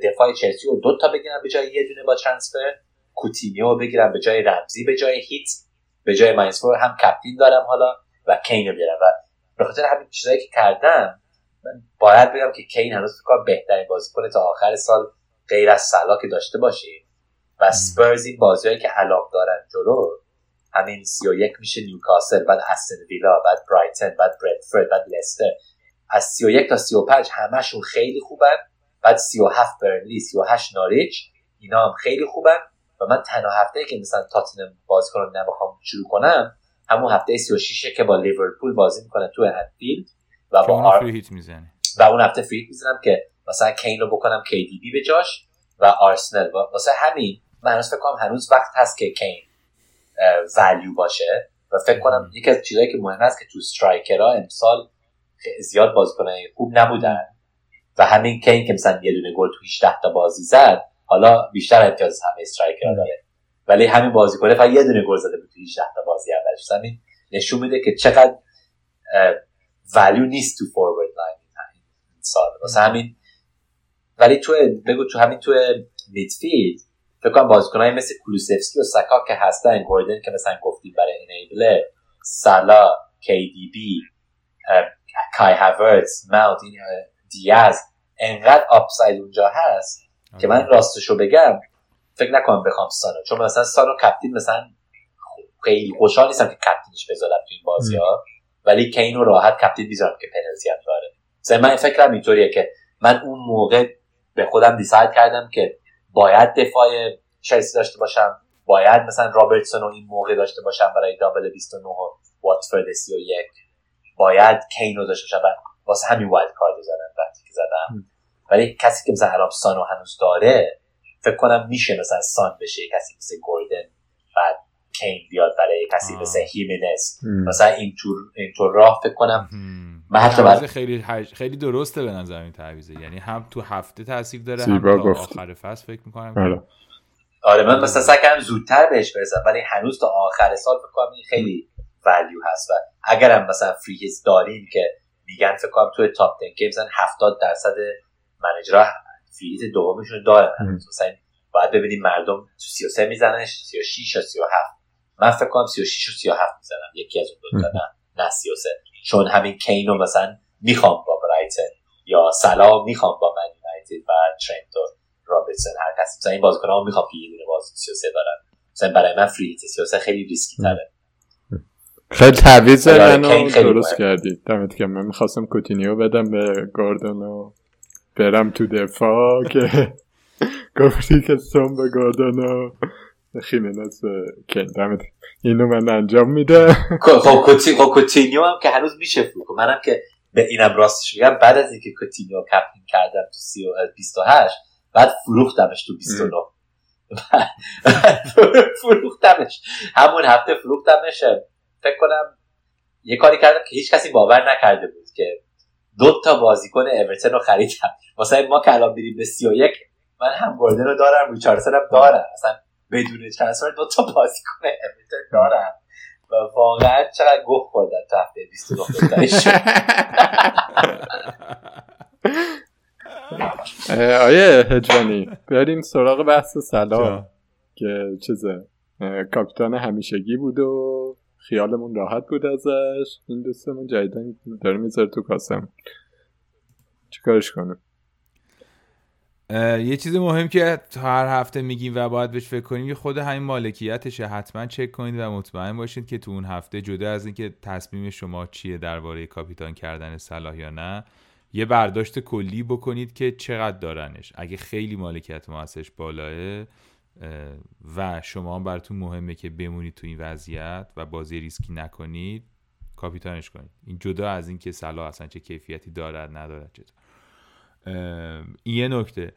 دفاع چلسی رو دو تا بگیرم به جای یه دونه با ترانسفر، کوتینیو بگیرم به جای رمزی به جای هیت به جای ماینسفور هم کاپیتان دارم حالا و کین رو بیارم. و به خاطر همین چیزایی که کردم من باید بگم که کین هنوز فکر کنم بهترین بازیکن تا آخر سال غیر از سلا که داشته باشیم و اسپرز این بازیایی که علاق دارن جلو همین سی و یک میشه نیوکاسل، بعد استن ویلا، بعد برایتن، بعد برنتفورد، بعد لستر، از سی و یک تا سی و پنج همشون خیلی خوبن، بعد سی و هفت برنلی، سی و هشت ناریچ، اینا هم خیلی خوبن و من تنها هفته‌ای که مثلا تاتنهم بازیکن رو نمیخوام شروع کنم همون هفته سی و شش که با لیورپول بازی میکنه تو انفیلد و با آر... فریت میزنه و اون هفته فریت میزنم که مثلا کین رو بکنم کی دی بی به جاش و آرسنال. واسه همین من اصلا فکر کنم هنوز وقت هست که کین ولیو باشه و فکر کنم یکی از چیزایی که مهم است که تو استرایکرها امسال زیاد بازیکنای خوب نبودن و همین کین که مثلا یه دونه گل تو هجده تا بازی زد حالا بیشتر امتیاز همه استرایکرها داره ولی همین بازیکن فقط یه دونه گل زده بود تو هجده تا بازی اولش. همین نشون میده که چقدر ولیو نیست تو فورورد لاین امسال واسه همین. ولی تو بگو تو همین تو میدفیلد فکر کنم بازیکنایی مثل کولوسفسکی و ساکا که هستن، گوردن که مثلا گفتیم برای انیبلر، سالا، کی دی بی، کای هاورتز، ماونت، دیاز، انقدر آپساید اونجا هست آه. که من راستشو بگم فکر نکنم بخوام سانو، چون مثلا سانو کاپیتان مثلا خیلی خوشحال نیستم که کاپیتانش بذارم تو این بازی‌ها ولی که اینو راحت کاپیتان میذارم که پنالتی هم داره. مثلا من فکرم اینطوریه که من اون موقع به خودم دیساید کردم که باید دفاع چلسی داشته باشم، باید مثلا رابرتسون رو این موقع داشته باشم برای دابل بیست و نه و واتفورد سی و یک، باید کین رو داشته باشم، واسه همین وایلد کارت زدم وقتی که زدم. ولی کسی که مثلا هراب سانو هنوز داره فکر کنم میشه مثلا سان بشه، کسی مثل گوردن بعد کین بیاد برای کسی مثل هیمنز، مثلا اینطور اینطور راه فکر کنم. من حتی بعد خیلی حج... خیلی درسته به نظر این تعویضه، یعنی هم تو هفته تاثیر داره هم تا آخر فصل فکر می‌کنم. بله آره من مثلا سکم زودتر بهش برسم، ولی هنوز تا آخر سال فکر کنم این خیلی ولیو هست. و اگرم مثلا فریز داریم که میگن فکر کنم توی تاپ ده که مثلا هفتاد درصد منیجرها فریز دومشون دارن، مثلا باید ببینیم مردم تو سی و سه میزننش، سی و شش یا سی و هفت. من فکر کنم سی و شش و سی و هفت میزنم، یکی از اون دو تا، نه سی و سه، چون همین کینو مثلا میخوام با برایتن یا سلا میخوام با من یونایتد و ترنت و رابرتسن، هر کسی مثلا این بازیکن‌ها میخوام که یه دونه بازیکن سی و سه دارن. مثلا برای من فریز سی و سه خیلی ریسکی تره. خیلی تعویض منو درست کردید. دمت گرم. من می‌خواستم کوتینیو بدم به گاردن و برم تو دفاع که گفتی که سوم به گاردن و خیمنز که دمت اینو من انجام میده. خب کوتینیو هم که هنوز میشه فروخت. منم که به اینم راستش میگم بعد از اینکه کوتینیو کاپیتان کردم تو بیست و هشت بعد فروختمش تو بیست و نه. فروختمش همون هفته فروختمش. فکر کنم یه کاری کردم که هیچ کسی باور نکرده بود که دو تا بازیکن اورتون رو خریدم. مثلا ما که الان میریم به سی و یک، من هم گوردن رو دارم، ریچاردسون هم دارم، مثلا بدون ترانسفر دو تا بازیکن اورتون دارم و واقعا چقدر گوه خوردم تا هفته بیست و نه تایش. آیه هجوانی بریم سراغ بحث سلام که چیزه کاپیتان همیشگی بود و خیالمون راحت بود ازش. این دوستمون جدیدن داره میذاره تو کاسم، چه کارش کنم؟ یه چیز مهم که هر هفته میگیم و باید بهش فکر کنیم خود همین مالکیتشه. حتما چک کنید و مطمئن باشید که تو اون هفته جدا از اینکه تصمیم شما چیه درباره کاپیتان کردن صلاح یا نه، یه برداشت کلی بکنید که چقدر دارنش. اگه خیلی مالکیت موثرش بالاه و شما هم براتون مهمه که بمونید تو این وضعیت و بازی ریسکی نکنید، کاپیتانش کنید. این جدا از این که صلاح اصلا چه کیفیتی دارد ندارد چطور. این یه نکته.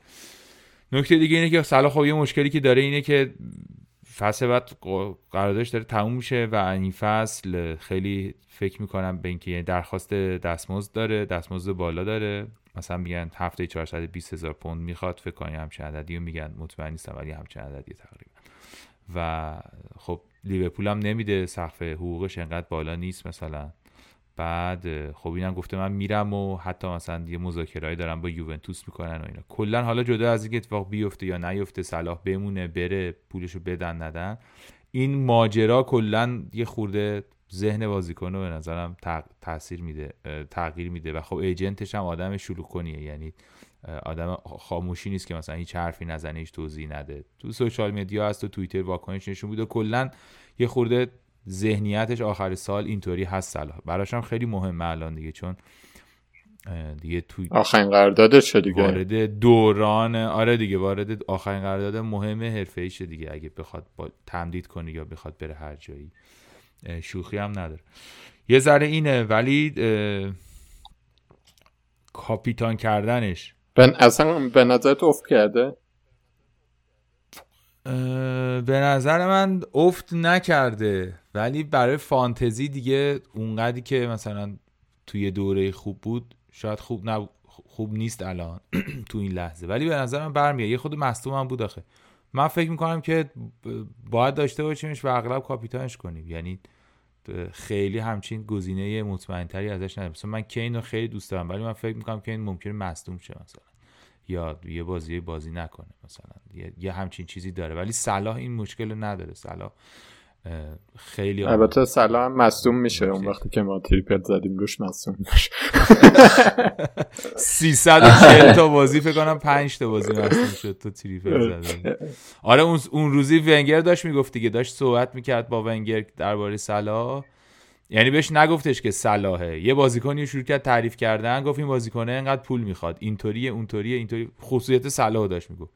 نکته دیگه اینه که صلاح خب یه مشکلی که داره اینه که فصل بعد قراردادش داره تموم میشه و این فصل خیلی فکر میکنم به اینکه درخواست دستمزد داره، دستمزد بالا داره، مثلا میگن هفته چهارصد و بیست هزار پوند میخواد، فکر کنم همچین عددی رو میگن، مطمئن نیستم ولی همچین عددی تقریبا. و خب لیورپول هم نمیده، سقف حقوقش انقدر بالا نیست مثلا. بعد خب اینم گفته من میرم و حتی مثلا یه مذاکره‌ای دارم با یوونتوس میکنن و اینا. کلا حالا جدا از اینکه اتفاق بیفته یا نیفته، صلاح بمونه بره، پولشو بدن ندن، این ماجرا کلا یه خورده ذهن بازیکنو به نظرم تاثیر میده، تغییر میده. و خب ایجنتش هم آدم شلوغ‌کنیه، یعنی آدم خاموشی نیست که مثلا هیچ حرفی نزنه، هیچ توضیحی نده. تو سوشال مدیا هست و توییتر واکنش نشون میده. کلا یه خورده ذهنیتش آخر سال اینطوری هست. صلاح براش هم خیلی مهمه الان دیگه، چون دیگه تو آخرین قراردادش شد دیگه، وارد دوران آره دیگه وارد آخرین قرارداد مهم حرفه‌ای شد دیگه. اگه بخواد با... تمدید کنه یا بخواد بره هر جایی، شوخی هم نداره. یه ذره اینه، ولی اه... کاپیتان کردنش بن... اصلا به نظرت افت کرده؟ اه... به نظر من افت نکرده، ولی برای فانتزی دیگه اونقدری که مثلا توی دوره خوب بود شاید خوب نب... خوب نیست الان تو این لحظه. ولی به نظر من برمیاد، یه خود مصدوم هم بود آخه. من فکر میکنم که باید داشته باشیمش و اغلب کاپیتانش کنیم، یعنی خیلی همچین گزینه مطمئن تری ازش نداریم. مثلا من کین رو خیلی دوست دارم، ولی من فکر میکنم کین ممکنه مصدوم شه مثلا، یا یه بازی بازی نکنه مثلا، یه همچین چیزی داره. ولی صلاح این مشکل رو نداره. صلاح خیلی البته صلاح هم مصدوم میشه اون وقتی که ما تریپل زدیم روش مصدوم میشه. سیصد و چهل تا بازی فکر کنم پنج تا بازی مصدوم شد تو تریپل زدن. آره اون اون روزی ونگر داشت میگفت دیگه، داشت صحبت میکرد با ونگر درباره صلاح، یعنی بهش نگفتش که صلاحه. یه بازیکنی شروع کرد تعریف کردن، گفت این بازیکنه انقدر پول میخواد، اینطوریه اونطوریه اینطوری، خصوصیت صلاح داشت میگفت.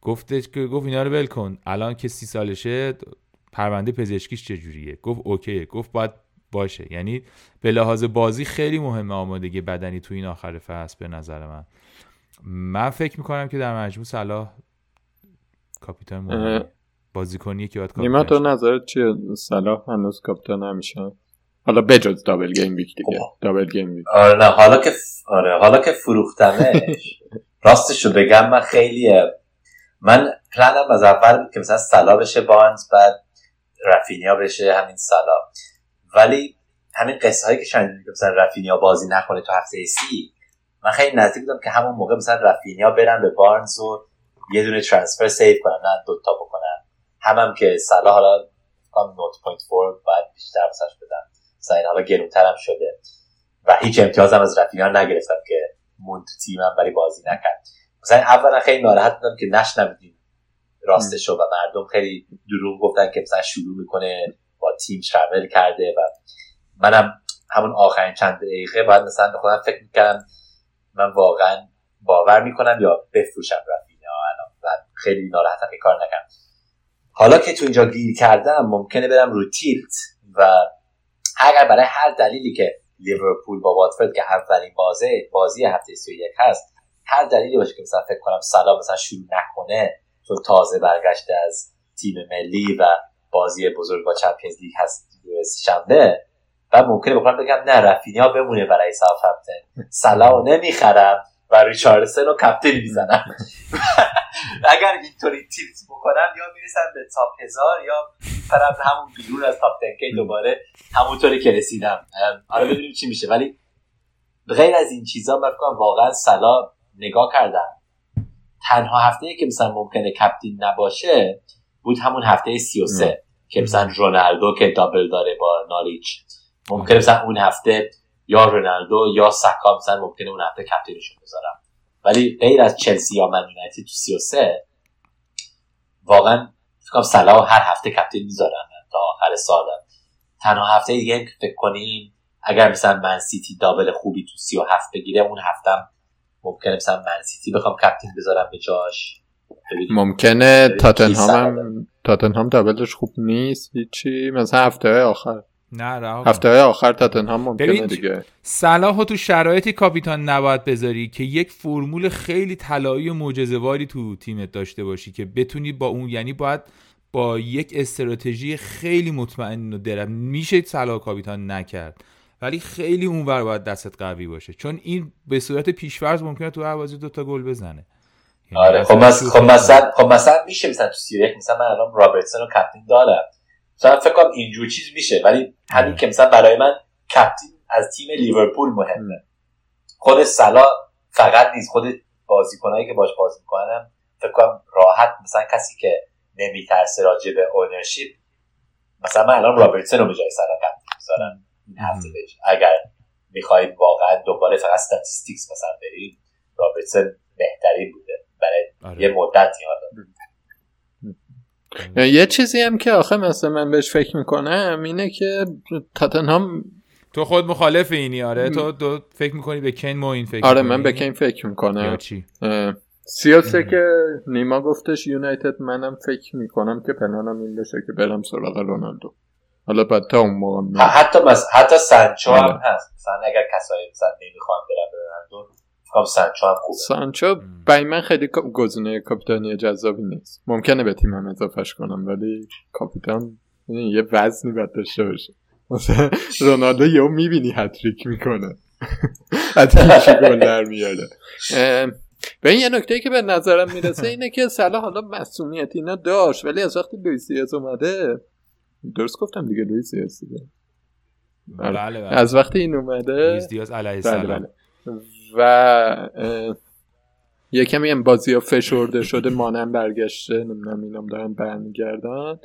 گفتش که گفت اینا رو ول کن، الان که سی سالشه پرونده پزشکیش چجوریه؟ گفت اوکی. گفت باید باشه. یعنی به لحاظ بازی خیلی مهمه آمادگی بدنی تو این آخر فصل به نظر من. من فکر میکنم که در مجموع صلاح کاپیتان مهمه، بازیکنیه که باید کاپیتان. نیما تو نظرت چیه؟ صلاح هنوز کاپیتان نمیشه حالا بجز دابل گیم ویک دیگه. دابل گیم ویک آره نه حالا که آره حالا که فروختمش راستشو بگم من خیلی من پلنم از اول بود که مثلا صلاح بشه بارنز بعد رفینیا بشه همین صلاح، ولی همین قصه هایی که شنیدم که مثلا رفینیا بازی نکنه تو هفته سی من خیلی نزدیک بودم که همون موقع مثلا رفینیا برن به بارنز و یه دونه ترانسفر سیو کنن نه دو تا بکنن، همم هم که صلاح حالا کام نقطه چهار بعد بیشتر واسش بدن ساین حالا گرونترم شده و هیچ امتیازم از رفینیا نگرفتم که مونت تیمم برای بازی نکرد. مثلا اولا خیلی ناراحت بودم که نشنیدیم راستش رو و مردم خیلی دروغ گفتن که مثلا شروع میکنه با تیم شامل کرده و منم همون آخرین چند دقیقه بعد مثلا خودم فکر میکردم من واقعا باور میکنم یا بفروشم رفینیا الان و خیلی ناراحتم که کار نکردم. حالا که تو اینجا گیر کردم ممکنه برم رو تیلت و اگر برای هر دلیلی که لیورپول با واتفورد که اولین بازی بازی هفته سی و یک هست هر دلیلی باشه که مثلا فکر کنم صلاح مثلا شروع نکنه چون تازه برگشته از تیم ملی و بازی بزرگ با چمپیونز لیگ هست شنبه و ممکنه بخوام بگم نه رفینیا بمونه برای ساوثهامپتون، صلاح نمیخرم و ریچاردسن رو کاپیتان میزنم. اگر اینطوری تیلت بکنم یا میرسم به تاپ هزار یا میپرم همون بیرون از تاپ تنکی دوباره همونطوری که رسیدم. حالا ببینیم چی میشه، ولی غیر از این چیزا من فکر کنم واقعا صلاح نگاه کردم تنها هفته‌ای که مثلا ممکنه کاپیتان نباشه بود همون هفته سی و سه که مثلا رونالدو که دابل داره با ناریچ ممکنه مثلا اون هفته یا رونالدو یا ساکا مثلا ممکنه اون هفته کاپیتانشون بذارم، ولی غیر از چلسی یا من یونایتد تو سی و سه واقعا فکر کنم صلاح هر هفته کاپیتان میذارن تا آخر سال. تنها هفته دیگه فکر کنیم اگر مثلا من سیتی دابل خوبی تو سی و هفت بگیره اون هفتم ممکنه مثلا من سیتی بخوام کاپیتان بذارم به جاش. ممکنه تاتنهام تاتنهام دابلش خوب نیست هیچی مثلا هفته آخر نه راه هفته آخر تاتنهام ممکنه دیگه. صلاحو تو شرایطی کاپیتان نباید بذاری که یک فرمول خیلی طلایی و معجزه‌واری تو تیمت داشته باشی که بتونی با اون، یعنی باید با یک استراتژی خیلی مطمئن و درم میشه صلاح کاپیتان نکرد، ولی خیلی اونور باید دستت قوی باشه چون این به صورت پیش‌فرض ممکنه تو هر بازی دو تا گل بزنه. آره خب مثلا خب مثلا خب مثلا میشه مثلا تو سی و یک مثلا من الان رابرتسن رو کاپیتان دارم مثلا فکر کنم اینجور چیز میشه، ولی همین که مثلا برای من کاپیتان از تیم لیورپول مهمه، خود صلاح فقط نیست، خود بازیکنایی که باش بازی میکنن فکر کنم راحت مثلا کسی که نمیترسه راجع به اونرشیپ مثلا من الان رابرتسن رو به جای صلاح کاپیتان میذارم این هفته بهش. اگر میخواید واقعا دوباره فقط استاتستیکس مثلا برید رابرتسن بهترین بوده برای آره. یه مدتی حالا یه چیزی هم که آخه مثلا من بهش فکر میکنم اینه که تاتنهام تو خود مخالف اینی آره تو دو فکر میکنی به کین مو این فکر آره من به کین فکر میکنم سیاسه که نیما گفتش یونایتد منم فکر میکنم که پلانم این بشه که برم سراغ رونالدو حالا بعد تا اون موقع حتی مثلا حتی سانچو هم هست مثلا اگر کسایی مثلا نمیخوان برن رونالدو خب سانچو هم خوبه. سانچو برای من خیلی گزینه کاپیتانی جذابی نیست. ممکنه به تیمم اضافهش کنم ولی کاپیتان یه وزنی باید داشته باشه. مثلا رونالدو یهو میبینی هتریک میکنه. هتریک گل در میاره. و این یه نکته‌ای که به نظرم میرسه اینه که صلاح حالا معصومیت اینا داشت ولی از وقتی لوئیس دیاز اومده درست گفتم دیگه لوئیس دیاز دیگه. بله بله. از وقتی این اومده لوئیس دیاز علیه السلام و یکم این بازی ها فشرده شده مانم برگشته نمیدونم اینام دارن برمیگردن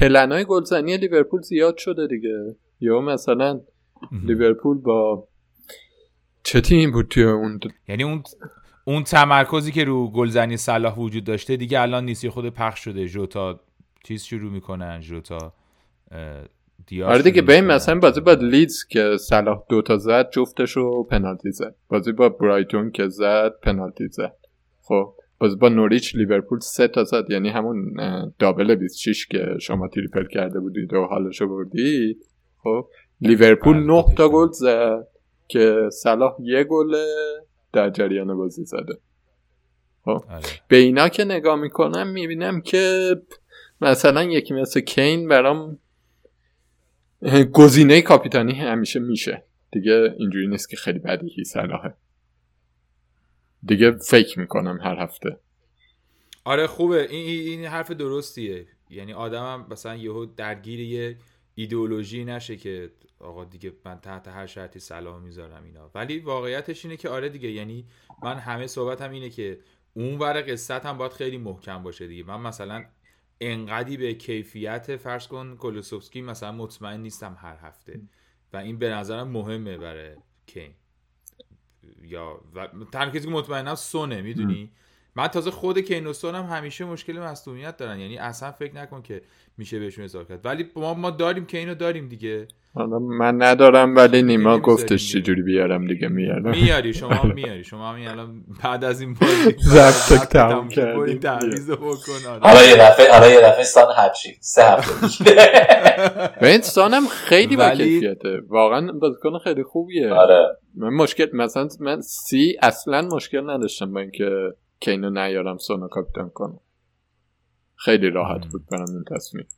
پلنای گلزنی لیورپول زیاد شده دیگه یا مثلا لیورپول با چه تیم بود توی اون دو... یعنی اون اون تمرکزی که رو گلزنی صلاح وجود داشته دیگه الان نیست خود پخش شده جوتا چیز شروع میکنن جوتا اه... آره دیگه به این مثلا بازی با لیدز که صلاح دوتا زد جفتشو پنالتی زد بازی با برایتون که زد پنالتی زد خب بازی با نوریچ لیورپول سه تا زد یعنی همون دابل بیست و شش که شما تریپل کرده بودید و حالشو بردید خب لیورپول نه تا گل زد که صلاح یه گل در جریان بازی زده. به اینا که نگاه میکنم میبینم که مثلا یکی مثل کین برام گزینه کاپیتانی همیشه میشه دیگه، اینجوری نیست که خیلی بدیهی صلاحه دیگه، فکر میکنم هر هفته. آره خوبه، این این حرف درستیه، یعنی آدمم مثلا یهو درگیر یه ایدئولوژی نشه که آقا دیگه من تحت هر شرطی صلاح میذارم اینا، ولی واقعیتش اینه که آره دیگه، یعنی من همه صحبتم هم اینه که اون ور قصت هم باید خیلی محکم باشه دیگه. من مثلا انقدی به کیفیت فرض کن کولوسوفسکی مثلا مطمئن نیستم هر هفته و این به نظرم مهمه برای کین، یا تنها کسی که مطمئنم سونه، میدونی من تازه خود کین و سون هم همیشه مشکل مصدومیت دارن، یعنی اصلا فکر نکن که میشه بهشون اضافه کرد، ولی ما ما داریم کینو داریم دیگه. من ندارم ولی نیما گفتش چجوری بیارم دیگه، میارم. میاری شما میاری شما همین الان بعد از این بازی زفتک تمام کردیم تعویض بکن. حالا یه دفعه حالا یه دفعه سان هرچی سه هفته ببین سانم خیلی با کیفیته واقعا، بازیکن خیلی خوبیه. آره من مشکل مثلا من سی اصلا مشکل نداشتم با اینکه کینو نیارم سانو کاپیتان کنم، خیلی راحت بود برام این تصمیم،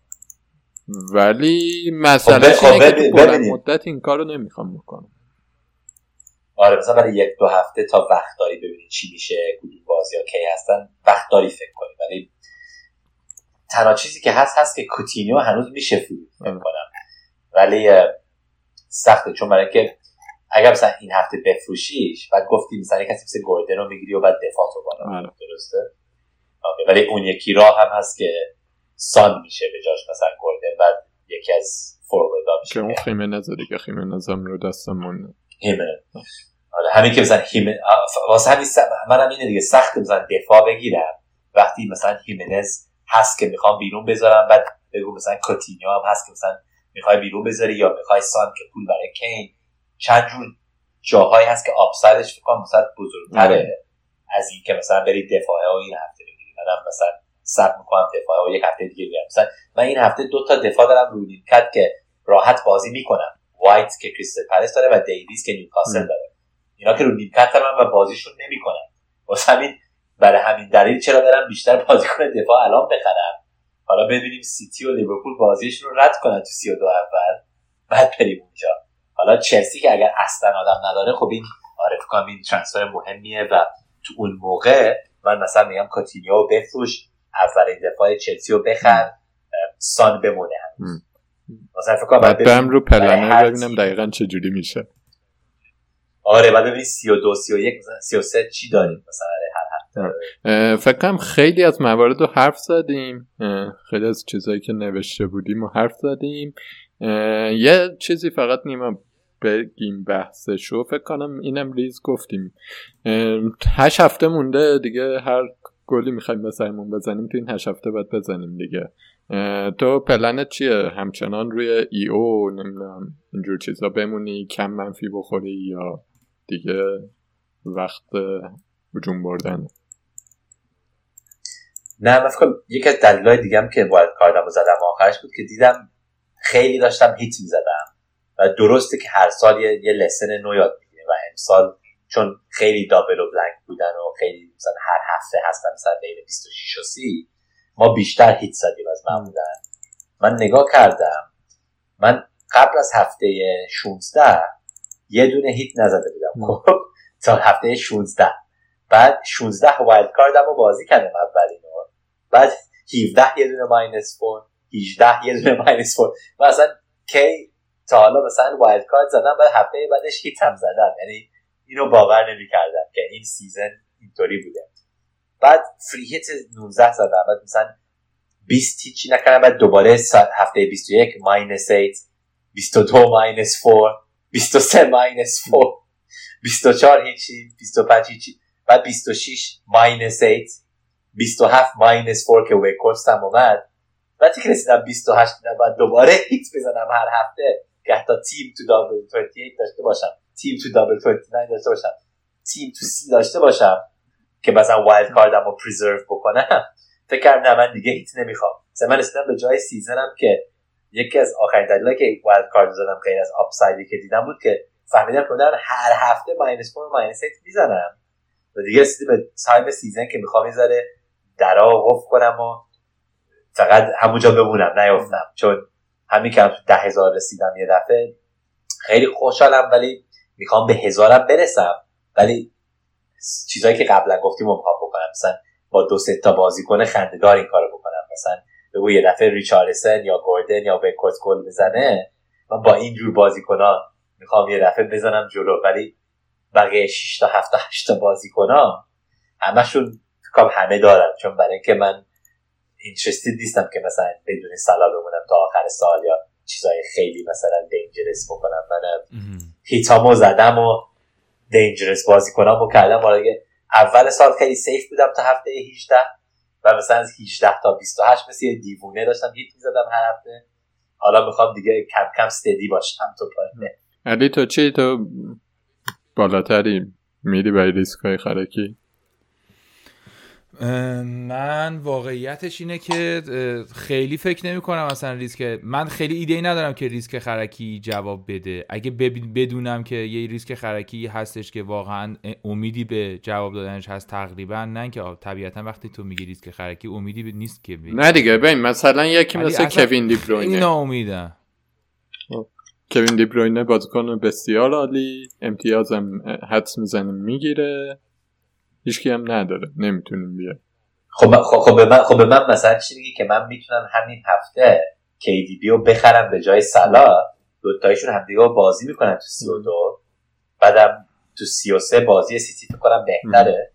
ولی مسئله اینه که بلند مدت این کارو نمیخوام بکنم. آره مثلا برای یک دو هفته تا وقت داری ببینی چی میشه، کدوم بازی ها کی هستن، وقت داری فکر کنی، ولی تنها چیزی که هست هست که کوتینیو هنوز میشه فکر کنم، ولی سخته چون برای که اگر مثلا این هفته بفروشیش بعد گفتی مثلا کسی مثل گوردن رو میگیری و بعد دفاع تو بالا، درسته؟ ولی اون یکی راه هم هست که سان میشه به جاش مثلا گردن بعد یکی از فوروردا میشه که اون خیمنز دیگه، خیمنز هم رو دستمون هیمنز. حالا همین که مثلا هیمنز واسه همین منم اینه دیگه، سخت مثلا دفاع بگیرم وقتی مثلا هیمنز هست که میخوام بیرون بذارم، بعد بگم مثلا کوتینیو هم هست که مثلا میخوای بیرون بذاری یا میخوای سان که پول برای کین، چند جور جاهایی هست که آفسایدش فکر کنم مثلا بزرگتره از این که مثلا برید دفاعه و این هفته بگیری، منم مثلا ساب میکنم دفاع و یک هفته دیگه میام. مثلا من این هفته دو تا دفاع دارم رو نیمکت که راحت بازی میکنم، وایت که کریستال پالاس داره و دیویس که نیوکاسل داره، اینا که رو نیمکت دارم و بازیشون نمیکنم، واسه همین برای همین دلیل چرا دارم بیشتر بازیکن دفاع الان بخرم، حالا ببینیم سیتی و لیورپول بازیشون رو رد کنن تو سی و دو اول بعد بریم اونجا. حالا چلسی که اگر اصلا آدم نداره خب این آره فکر کنم این ترانسفر مهمیه و تو اون موقع من مثلا میگم کوتینیو بفروش، اولین دفاع چلسی رو بخر، سان بمونه هم مثلا فکر کنم بعد برم رو پلنر ببینم دقیقاً چه جوری میشه. آره بعد ببینید سی و دو سی و یک مثلا سی و سه چی داریم مثلا هر هفته. فکر کنم خیلی از موارد رو حرف زدیم، خیلی از چیزایی که نوشته بودیم رو حرف زدیم. یه چیزی فقط نیما بگیم بحثشو، فکر کنم اینم ریز گفتیم، هشت هفته مونده دیگه، هر گلی میخوایم بزنیم بزنیم تو این هشت هفته باید بزنیم دیگه. تو پلنت چیه؟ همچنان روی ای او نمیدونم اینجور چیزا بمونی کم منفی بخوری یا دیگه وقت هجوم بردن؟ نه من فکر یک از دلایل دیگه هم که باید کاردمو زدم آخرش بود که دیدم خیلی داشتم هیت میزدم و درسته که هر سال یه, یه لسن نو یاد میگیره و امسال چون خیلی دابل و بلنک بودن و خیلی مثلا هر هفته هستن مثلا بین بیست و شش و سی ما بیشتر هیت زدیم از معمول. من نگاه کردم من قبل از هفته شانزده یه دونه هیت نزده بودم تا هفته شانزده، بعد شانزده وایلد کاردمو بازی کردم اولینو، بعد هفده یه دونه ماینس چهار، هجده یه دونه ماینس چهار، مثلا کی تا حالا مثلا وایلد کارد زدم بعد هفته بعدش هیت هم زدم، یعنی اینو باور نمی کردم که این سیزن اینطوری بوده. بعد فری هیت نوزده زدم، بعد مثلا بیست هیچی نکردم، بعد دوباره هفته بیست و یک ماینس هشت، بیست و دو ماینس چهار، بیست و سه ماینس چهار، بیست و چهار هیچی، بیست و پنج هیچی، بعد بیست و شش ماینس هشت، بیست و هفت ماینس چهار که ویکورست هم اومد، بعد تک رسیدم بیست و هشت دیدم بعد دوباره هیت بزنم هر هفته که حتی تیم تو دابل بیست و هشت داشته باشم، تیم تو دابل بیست و نه داشته باشم، تیم تو سی داشته باشم که مثلا وایلد کاردم رو پریزرو بکنم. فکر کردم من دیگه هیت نمیخوام، مثلا من رسیدم به جای سیزنم که یکی از آخرین دلایلی که وایلد کارت زدم غیر از آپسایدی که دیدم بود که فهمیدم که دارن هر هفته ماینس پنج و ماینس هشت میزنم و دیگه رسیدم به تایم سیزن که میخوام میذاره درا قفل کنم و فقط همونجا بمونم نیافتم، چون همین که تو ده هزار رسیدم یه دفعه خیلی خوشحالم، ولی میخوام به هزارم برسم، ولی چیزایی که قبلا گفتیم رو میخوام بکنم، مثلا با دو سه تا بازیکن خنده‌دار این کارو بکنم، مثلا بگو یه دفعه ریچارلسن یا گوردن یا بکورت گل بزنه، من با این جور بازیکن‌ها میخوام یه دفعه بزنم جلو، ولی بقیه شش تا هفت تا هشت تا بازیکن‌ها همشون کام همه دارن، چون برای اینکه من اینترستید نیستم که مثلا بدون سلا بمونم تا آخر سال یا چیزای خیلی مثلا دینجرس بکنم. من هیتامو زدم و دینجرس بازی کنم و کردم، برای اول سال خیلی سیف بودم تا هفته هجده و مثلا از هجده تا بیست و هشت مثل یه دیوونه داشتم هیت میزدم هر هفته. حالا میخوام دیگه کم کم استدی باشم تو پایینه. علی تو چی؟ تو بالاتری میری برای ریسکای خرکی؟ من واقعیتش اینه که خیلی فکر نمی کنم اصلا ریسک، من خیلی ایده‌ای ندارم که ریسک خرکی جواب بده. اگه بدونم که یه ریسک خرکی هستش که واقعا امیدی به جواب دادنش هست تقریبا، نه که طبیعتا وقتی تو میگی ریسک خرکی امیدی به نیست که بید. نه دیگه ببین مثلا یکی مثل کوین دی بروینه، ناامیدم. کوین دی بروینه بازیکن بسیار عالی، امتیازم حدس میزنم میگیره، هیچکی هم نداره، نمیتونیم بیاد. خب خب به من خب به من مثلا چی میگی که من میتونم همین هفته کی دی بی رو بخرم به جای سلا، دو تایشون همدیگه رو بازی میکنن تو سی و دو، بعدم تو سی و سه بازی سیتی فکر کنم بهتره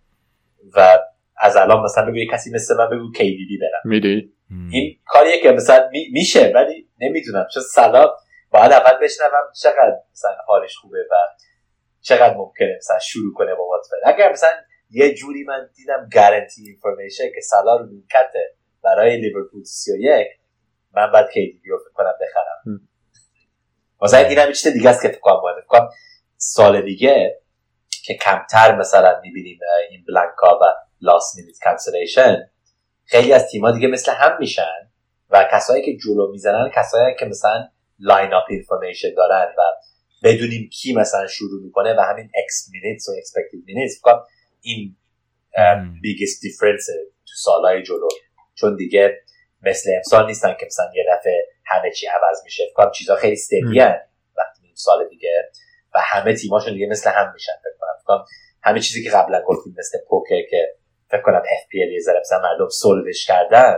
و از الان مثلا بگو کسی مثل من بگو کی دی بی برم میری. این کاریه که مثلا می، میشه، ولی نمیدونم چون سلا بعد اول بشنوم چقدر مثلا حالش خوبه و چقدر ممکنه مثلا شروع کنه با واتفورد. اگر مثلا یه جوری من دیدم گارانتی اینفورمیشن که سلا رو میکته برای لیورپول سی و یک، من بعد کی دی بی رو فکر کنم بخرم. واسه این دیدم چیز دیگه است که فکر کنم باید بکنم سال دیگه که کمتر مثلا میبینیم این بلانکا و لاست مینیت کانسلیشن، خیلی از تیم‌ها دیگه مثل هم میشن و کسایی که جلو میزنن کسایی که مثلا لاین اپ اینفورمیشن دارن و بدونیم کی مثلا شروع میکنه و همین اکس مینیتس و اکسپکتد مینیتس فقط این بیگست دیفرنس تو سالهای جلو، چون دیگه مثل امسال نیستن که مثلا یه دفعه همه چی عوض میشه، فکرم چیزا خیلی استدیه وقتی این سال دیگه و همه تیماشون دیگه مثل هم میشن. فکرم همه چیزی که قبلا گفتیم مثل پوکر که فکر کنم اف پی ال یه ذره مثلا مردم سولوش کردن،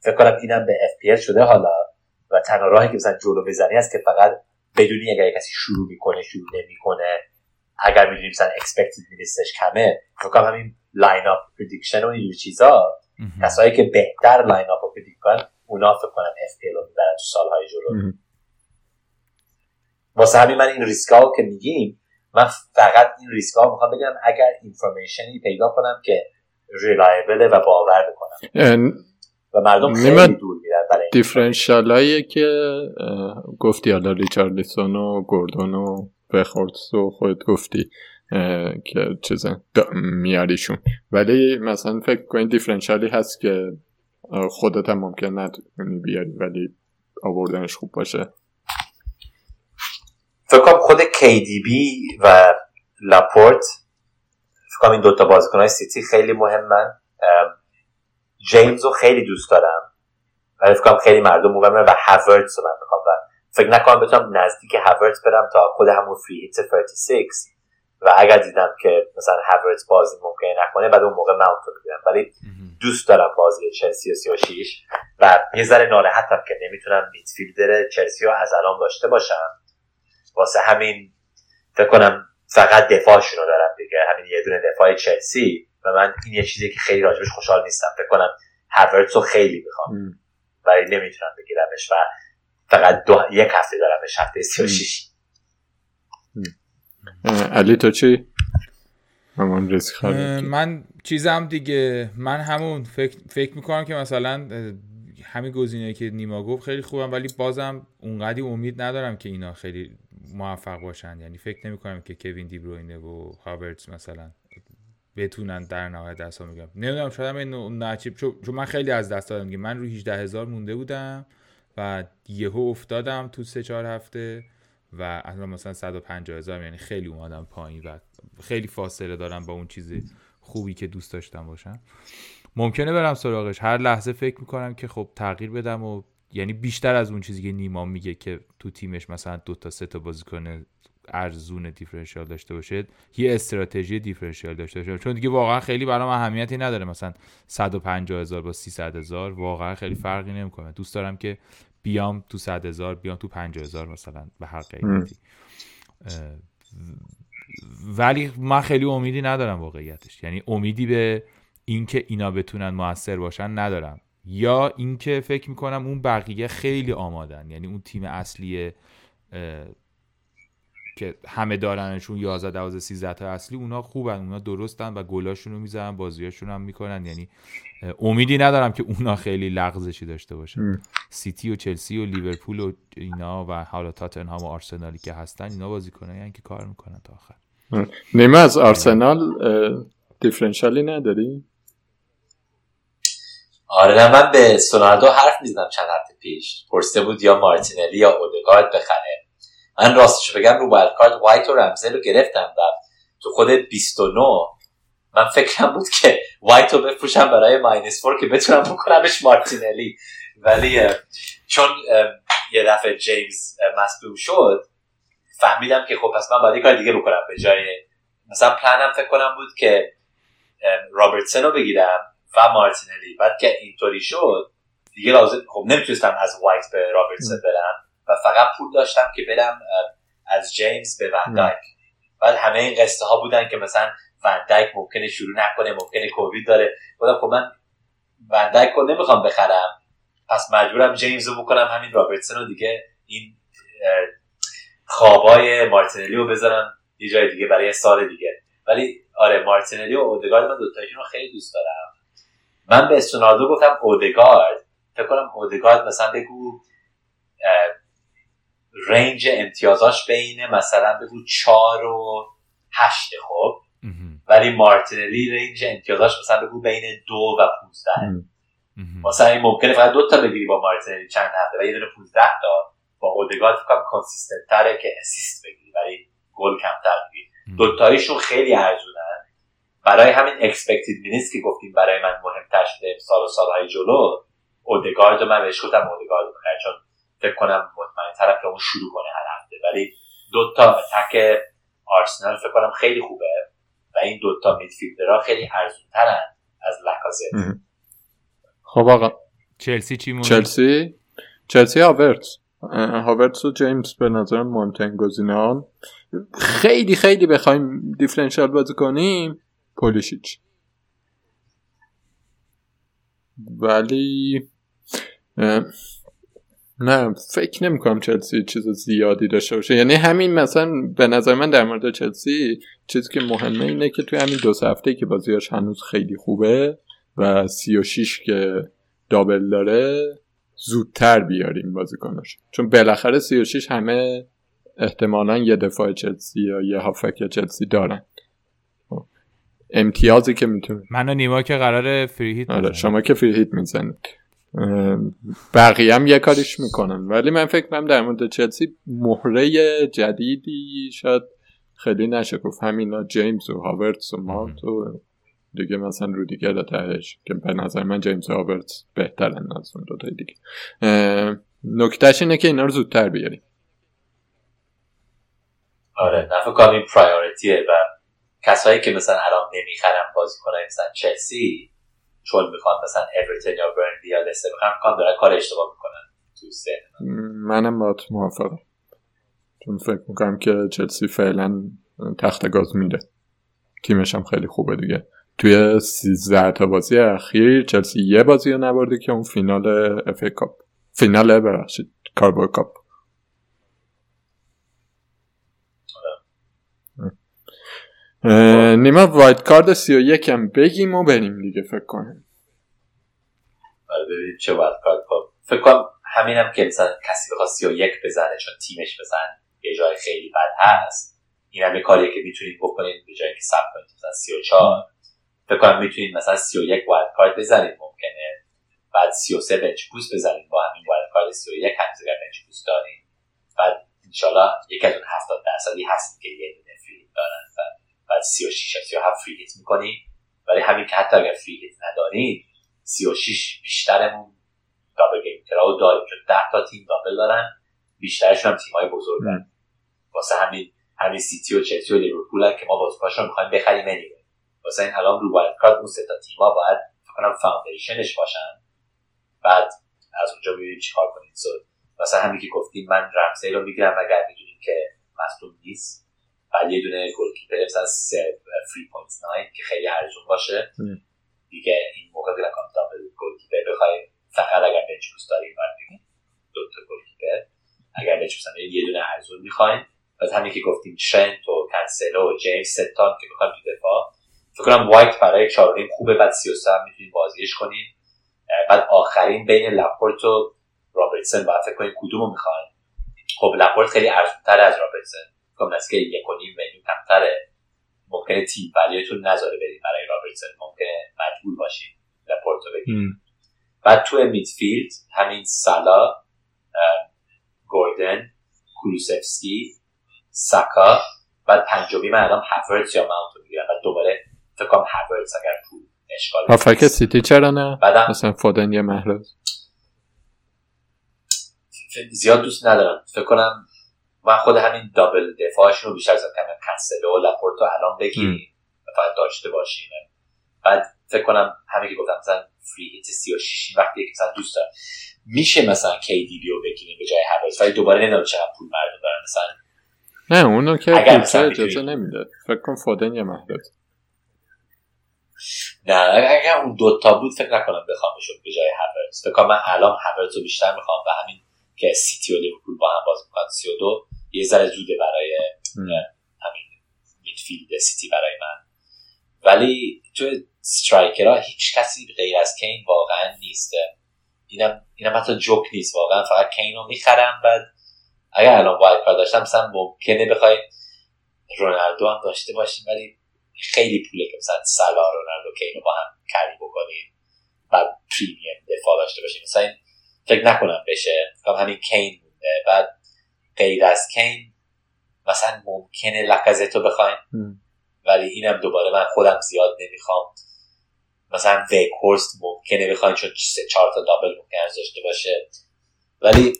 فکر کنم اینم به اف پی ال شده حالا و تنها راهی که مثلا جلو بزنی است که فقط بدونی اگر کسی شروع میکنه شروع نمیکنه، اگر می‌دونیم مثلا اکسپکتد مینیتسش کمه، فکر کنم همین لاین اپ پردیکشن و این چیزا کسایی که بهتر لاین اپ رو پردیکت کنن اونا فکر کنم اف پی ال رو میبرن تو سال‌های جلو. واسه همین من این ریسک‌ها که میگیم، من فقط این ریسک‌ها رو می‌خوام بگم اگر اینفورمیشنی پیدا کنم که ریلایبل و باور بکنم و مردم خیلی دور میرن برای دیفرنشالایی که گفتی حالا ریچاردسون و گوردون و بخورتس و خود گفتی که چیزن میاریشون، ولی مثلا فکر کنید دیفرنشالی هست که خودت هم ممکن نتونی بیاری ولی آوردنش خوب باشه. فکر کنم خود کی دی بی و لاپورت، فکر کنم این دوتا بازیکنهای سیتی خیلی مهمن. جیمز رو خیلی دوست دارم ولی فکر کنم خیلی مردم مهمن و هاورتس رو من میخوام و فکر نکنم بتونم نزدیک هاورتز برم تا خود همون فری هیت سی و شش و اگر دیدم که مثلا هاورتز بازی ممکنه نکنه بعد اون موقع ماونت رو میگیرم، ولی دوست دارم بازی چلسی و سی و شش و یه ذره ناراحتم که نمیتونم میدفیلدر چلسی رو از الان داشته باشم، واسه همین فکر کنم فقط دفاعشون رو دارم دیگه، همین یه دونه دفاع چلسی و من این یه چیزی که خیلی راجبش خوشحال نیستم. فکر کنم هاورتز رو خیلی میخوام ولی نمیتونم بگیرمش و فقط دو یک هفته دارم به هفته سی و شش. علی تو چی؟ من چیزم دیگه، من همون فکر, فکر میکنم که مثلا همین گزینه‌ای که نیما گفت خیلی خوبم ولی بازم اونقدی امید ندارم که اینا خیلی موفق باشن، یعنی فکر نمیکنم که کوین دی بروینه و هاورتز مثلا بتونن در نهایت دستا میگم نمیدونم شدم این ناچیپ، چون من خیلی از دست دادم، من رو هجده هزار مونده بودم و یهو افتادم تو سه چهار هفته و الان مثلا صد و پنجاه هزار، یعنی خیلی اومدم پایین و خیلی فاصله دارم با اون چیز خوبی که دوست داشتم باشم. ممکنه برم سراغش، هر لحظه فکر میکنم که خب تغییر بدم و یعنی بیشتر از اون چیزی که نیما میگه که تو تیمش مثلا دو تا سه تا بازیکن ارزون دیفرنشیال داشته باشه، یه استراتژی دیفرنشیال داشته باشه، چون دیگه واقعا خیلی برام اهمیتی نداره مثلا صد و پنجاه هزار با سیصد هزار، واقعا خیلی فرقی نمیکنه. دوست دارم که بیام تو صد هزار، بیام تو پنجاه هزار مثلا به هر قیمتی. ولی من خیلی امیدی ندارم واقعیتش، یعنی امیدی به اینکه اینا بتونن موثر باشن ندارم، یا اینکه فکر میکنم اون بقیه خیلی آمادن، یعنی اون تیم اصلی که همه دارنشون یازده دوازده سیزده تا اصلی، اونا خوبن، اونا درستن و گلاشون رو میزنن، بازیاشون هم میکنن، یعنی امیدی ندارم که اونا خیلی لغزشی داشته باشن. سیتی و چلسی و لیورپول و اینا و حالا تاتنهام و آرسنالی که هستن، اینا بازیکنن یعنی که کار میکنن تا آخر. نیمه از آرسنال دیفرنشیالی نداری؟ آره من به سونالدو حرف میزدم چند هفته پیش، پرسیده بود یا مارتینلی یا اودگارد بخره. من راستش بگم رو وایلد کارت وایت و رمزل رو گرفتم و تو خود بیست و نه من فکرم بود که وایت رو بفروشم برای ماینس فور که بتونم بکنمش مارتینلی، ولی چون یه دفعه جیمز مصدوم شد فهمیدم که خب پس من باید یه کار دیگه بکنم. به جای مثلا پلنم فکر کنم بود که رابرتسن رو بگیرم و مارتینلی، بعد که اینطوری شد دیگه لازم خب نمیتونستم از وایت به رابرتسن برم و فقط پول داشتم که برم از جیمز به وندایک. بعد همه این قصه ها بودن که مثلا وندایک ممکنه شروع نکنه، ممکنه کووید داره، بودم که من وندایک رو نمیخوام بخرم، پس مجبورم جیمز رو بکنم همین رابرتسن رو دیگه، این خوابای مارتینلی رو بذارم یه جای دیگه برای سال دیگه. ولی آره مارتینلی و اودگارد من دوتایشون رو خیلی دوست دارم. من به سونالدو گفتم اودگارد، فکر کنم اودگارد مثلا بگو رنج امتیازاش بینه مثلا بگو چهار و هشت، خب ولی مارتینلی رنج امتیازاش مثلا بگو بین دو و پونزده، مثلا ممکنه فقط دو تا بگیری با مارتینلی چند هفته و یه دونه پونزده تا. با اودگارد فکرم کنسیستنت تره که اسیست بگیری ولی گل کمتر بگیری. دوتاییشون خیلی ارزونن، برای همین اکسپکتد مینیتس که گفتیم برای من مهمتر شده سال و سالهای جلو. اودگارد من بهش گفتم اودگارد بخره چون فکر کنم مطمئن طرف که اون شروع کنه هر هفته، ولی دوتا تک آرسنال فکر کنم خیلی خوبه و این دوتا میدفیلدرها خیلی ارزون‌ترن از لکازت. خب آقا چلسی چی مونده؟ چلسی چلسی هاورتز هاورتز و جیمز به نظر مهمترین گزینه‌ان. خیلی خیلی بخوایم دیفرنشیال بازی کنیم پولیشیچ، ولی نه فکر نمی کنم چلسی چیز زیادی داشته باشه. یعنی همین مثلا به نظر من در مورد چلسی چیزی که مهمه اینه که توی همین دو سه هفته‌ای که بازیاش هنوز خیلی خوبه و سی و شش که دابل داره زودتر بیاریم بازیکناش، چون بالاخره سی و شش همه احتمالاً یه دفاع چلسی یا یه هافک چلسی دارن. امتیازی که میتونه من و نیما که قراره فری هیت آره شما که فری هیت میزنید، بقیه هم یه کاریش میکنن. ولی من فکر کنم در مورد چلسی مهره جدیدی شاید خیلی نشه گفت، همینا جیمز و هاورتز و مارت و دیگه مثلا رو دیگه داتهش که به نظر من جیمز و هاورتز بهترن از اون دوتای دیگه. نکتهش اینه که اینا رو زودتر بیاریم. آره نه فکر کنم این پرایوریتیه و کسایی که مثلا الان نمیخرن بازیکنای مثلا چلسی چون میخوان مثلا اورتون یا برنلی یا لستر بخرن، فکر کنم دارن کار اشتباه میکنن تو سن. منم باهات موافقم چون فکر میکنم که چلسی فعلا تخت گاز میده، تیمش هم خیلی خوبه دیگه. توی سیزده تا بازی اخیر چلسی یه بازی رو نبرده که اون فینال اف ای کاپ، فینال ببخشید کاربر کاپ. نیما وایت کارد سی و یکم بگیم و بریم دیگه. فکر کنم ببینیم چه وایت کارد پا. فکر کنم همینم که مثلا کسی بخواد سی و یک بزنه چون تیمش بزن یه جای خیلی بد هست، این هم یه کاریه که میتونید بکنید به جایی که سب کنید مثلا سی و چهار. فکر کنم میتونید مثلا سی و یک وایت کارد بزنید ممکنه و بعد سی و سه بنچ بوست بزنید با همین وارد کارت سی و یک همزگر بنچ بوست دارید بعد انشالله یک از اون هفتاد درصدی هست که یه دونه فریت دارن و بعد سی و شش یا سی و هفت فریت میکنید. ولی همین که حتی اگر فریت ندارید سی و شش بیشترمون دابل گیم تراو داریم که ده تا تیم دابل دارن، بیشترشون هم تیمای بزرگن. واسه همین همین سیتی و چلسی و لیورپول که ما بازیکن‌هاشون رو می‌خوایم بخریم نمی‌ده. واسه این الان رو وایلد کارت اون سه تا تیم‌ها باید فکر کنم فاندیشنش باشن. بعد از اونجا ببینیم چیکار کنیم. واسه همین که گفتیم من رمزی رو می‌گیرم اگر بدونیم که مصدوم نیست. بعد یه دونه گلکیپر از سه و سه دهم که خیلی ارزون باشه. ام. دیگه این موقع دیگه کامپتابل گلکیپر بخوایم فقط اگر بنچ بوست داریم بعد دو تا گلکیپر اگر بنچ بوست یه دونه ارزون می‌خوایم. از همین که گفتیم ترنت و کانسلو و جیمز ستان که میخوایم تو دفاع فکر کنم وایت برای چارونیم خوبه، بعد سی و سه هم میتونیم بازیش کنیم. بعد آخرین بین لاپورت و رابرتسن باید فکر کنیم کدومو میخوایم. خب لاپورت خیلی ارزونتر از رابرتسن، فکر کنم که یک و نیم میلیون کمتره، ممکنه تیم ولیتون نذاره بریم برای رابرتسن، ممکنه مجبور باشیم لاپورتو بگیریم. بعد تو میدفیلد همین سالا، گوردن، کولوسفسکی، ساکا، بعد پنجمی من الان هاورتز یا ماونت رو میگیرم. بعد دوباره فکر کنم هاورتز اگر تو اشکال ها فکر سیتی چرا نه؟ مثلا فودن یه محرز زیاد دوست ندارم. فکر کنم من خود همین دابل دفاعشون رو بیشتر زیاد کنم کنسلو و لاپورتو الان بگیریم و فقط داشته باشیم. بعد فکر کنم همه که گفتم مثلا فری هیت سی و شش وقتی که مثلا دوست دارم میشه مثلا کی دی بی رو بگیریم به جای هاورتز، ولی دوباره نمیدونم چقدر پول مردم دارن مثلا. نه اونو که پیچه اجازه نمیده. فکر کنم فودن یه محدود. نه اگر اون دوتا بود فکر نکنم بخوامشون به جای هاورتز. فکر کنم من الان هاورتز رو بیشتر میخوام و همین که سیتی و لیورپول با هم باز میکنن سی و دو یه ذره زوده برای همین میدفیلد سیتی برای من. ولی تو استرایکرها هیچ کسی غیر از کین واقعا نیست. اینم اینم حتی جوک نیست، واقعا فقط کین رو میخرم. بعد اگه الان وایلد کارت داشتم مثلا ممکنه بخواید رونالدو هم داشته باشیم، ولی خیلی پوله که مثلا سلا رونالدو که اینو با هم کاری بکنیم بعد پریمیم دفاع داشته باشیم مثلا فکر نکنم بشه. فکرم همین کین مونده. بعد غیر از کین مثلا ممکنه لاکازتو بخوایم، ولی اینم دوباره من خودم زیاد نمیخوام. مثلا ویکورست ممکنه بخوایم چون چهار تا دابل ممکنه داشته باشه، ولی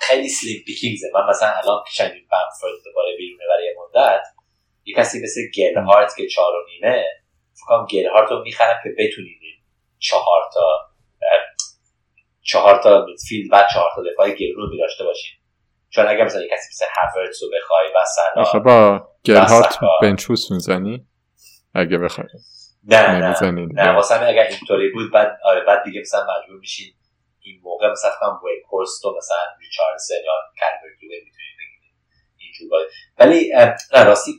خیلی سلیم پیکینگزه. من مثلا الان کشنیم بمفرد دوباره بیرونه برای یه مدت. یه کسی مثل گلهارت که چار و نیمه فکرم گلهارت رو میخرم که بتونیم چهار تا چهار تا میدفیلد و چهار تا دفاعی گلون رو میداشته باشیم. چون اگر مثلا یه کسی مثل هاورتز رو بخوایی و سلا آخه با گلهارت بنچوس میزنی؟ اگه بخوایی نه نه نه واسه همه اگر اینطوری بود بعد آره بعد دیگه مثلا مجبور میشین این موقع مثلا هم ویکورست و مثلا ریچاردسن یا کالورت-لوین میتونیم بگیریم اینجور باید. ولی نه راستی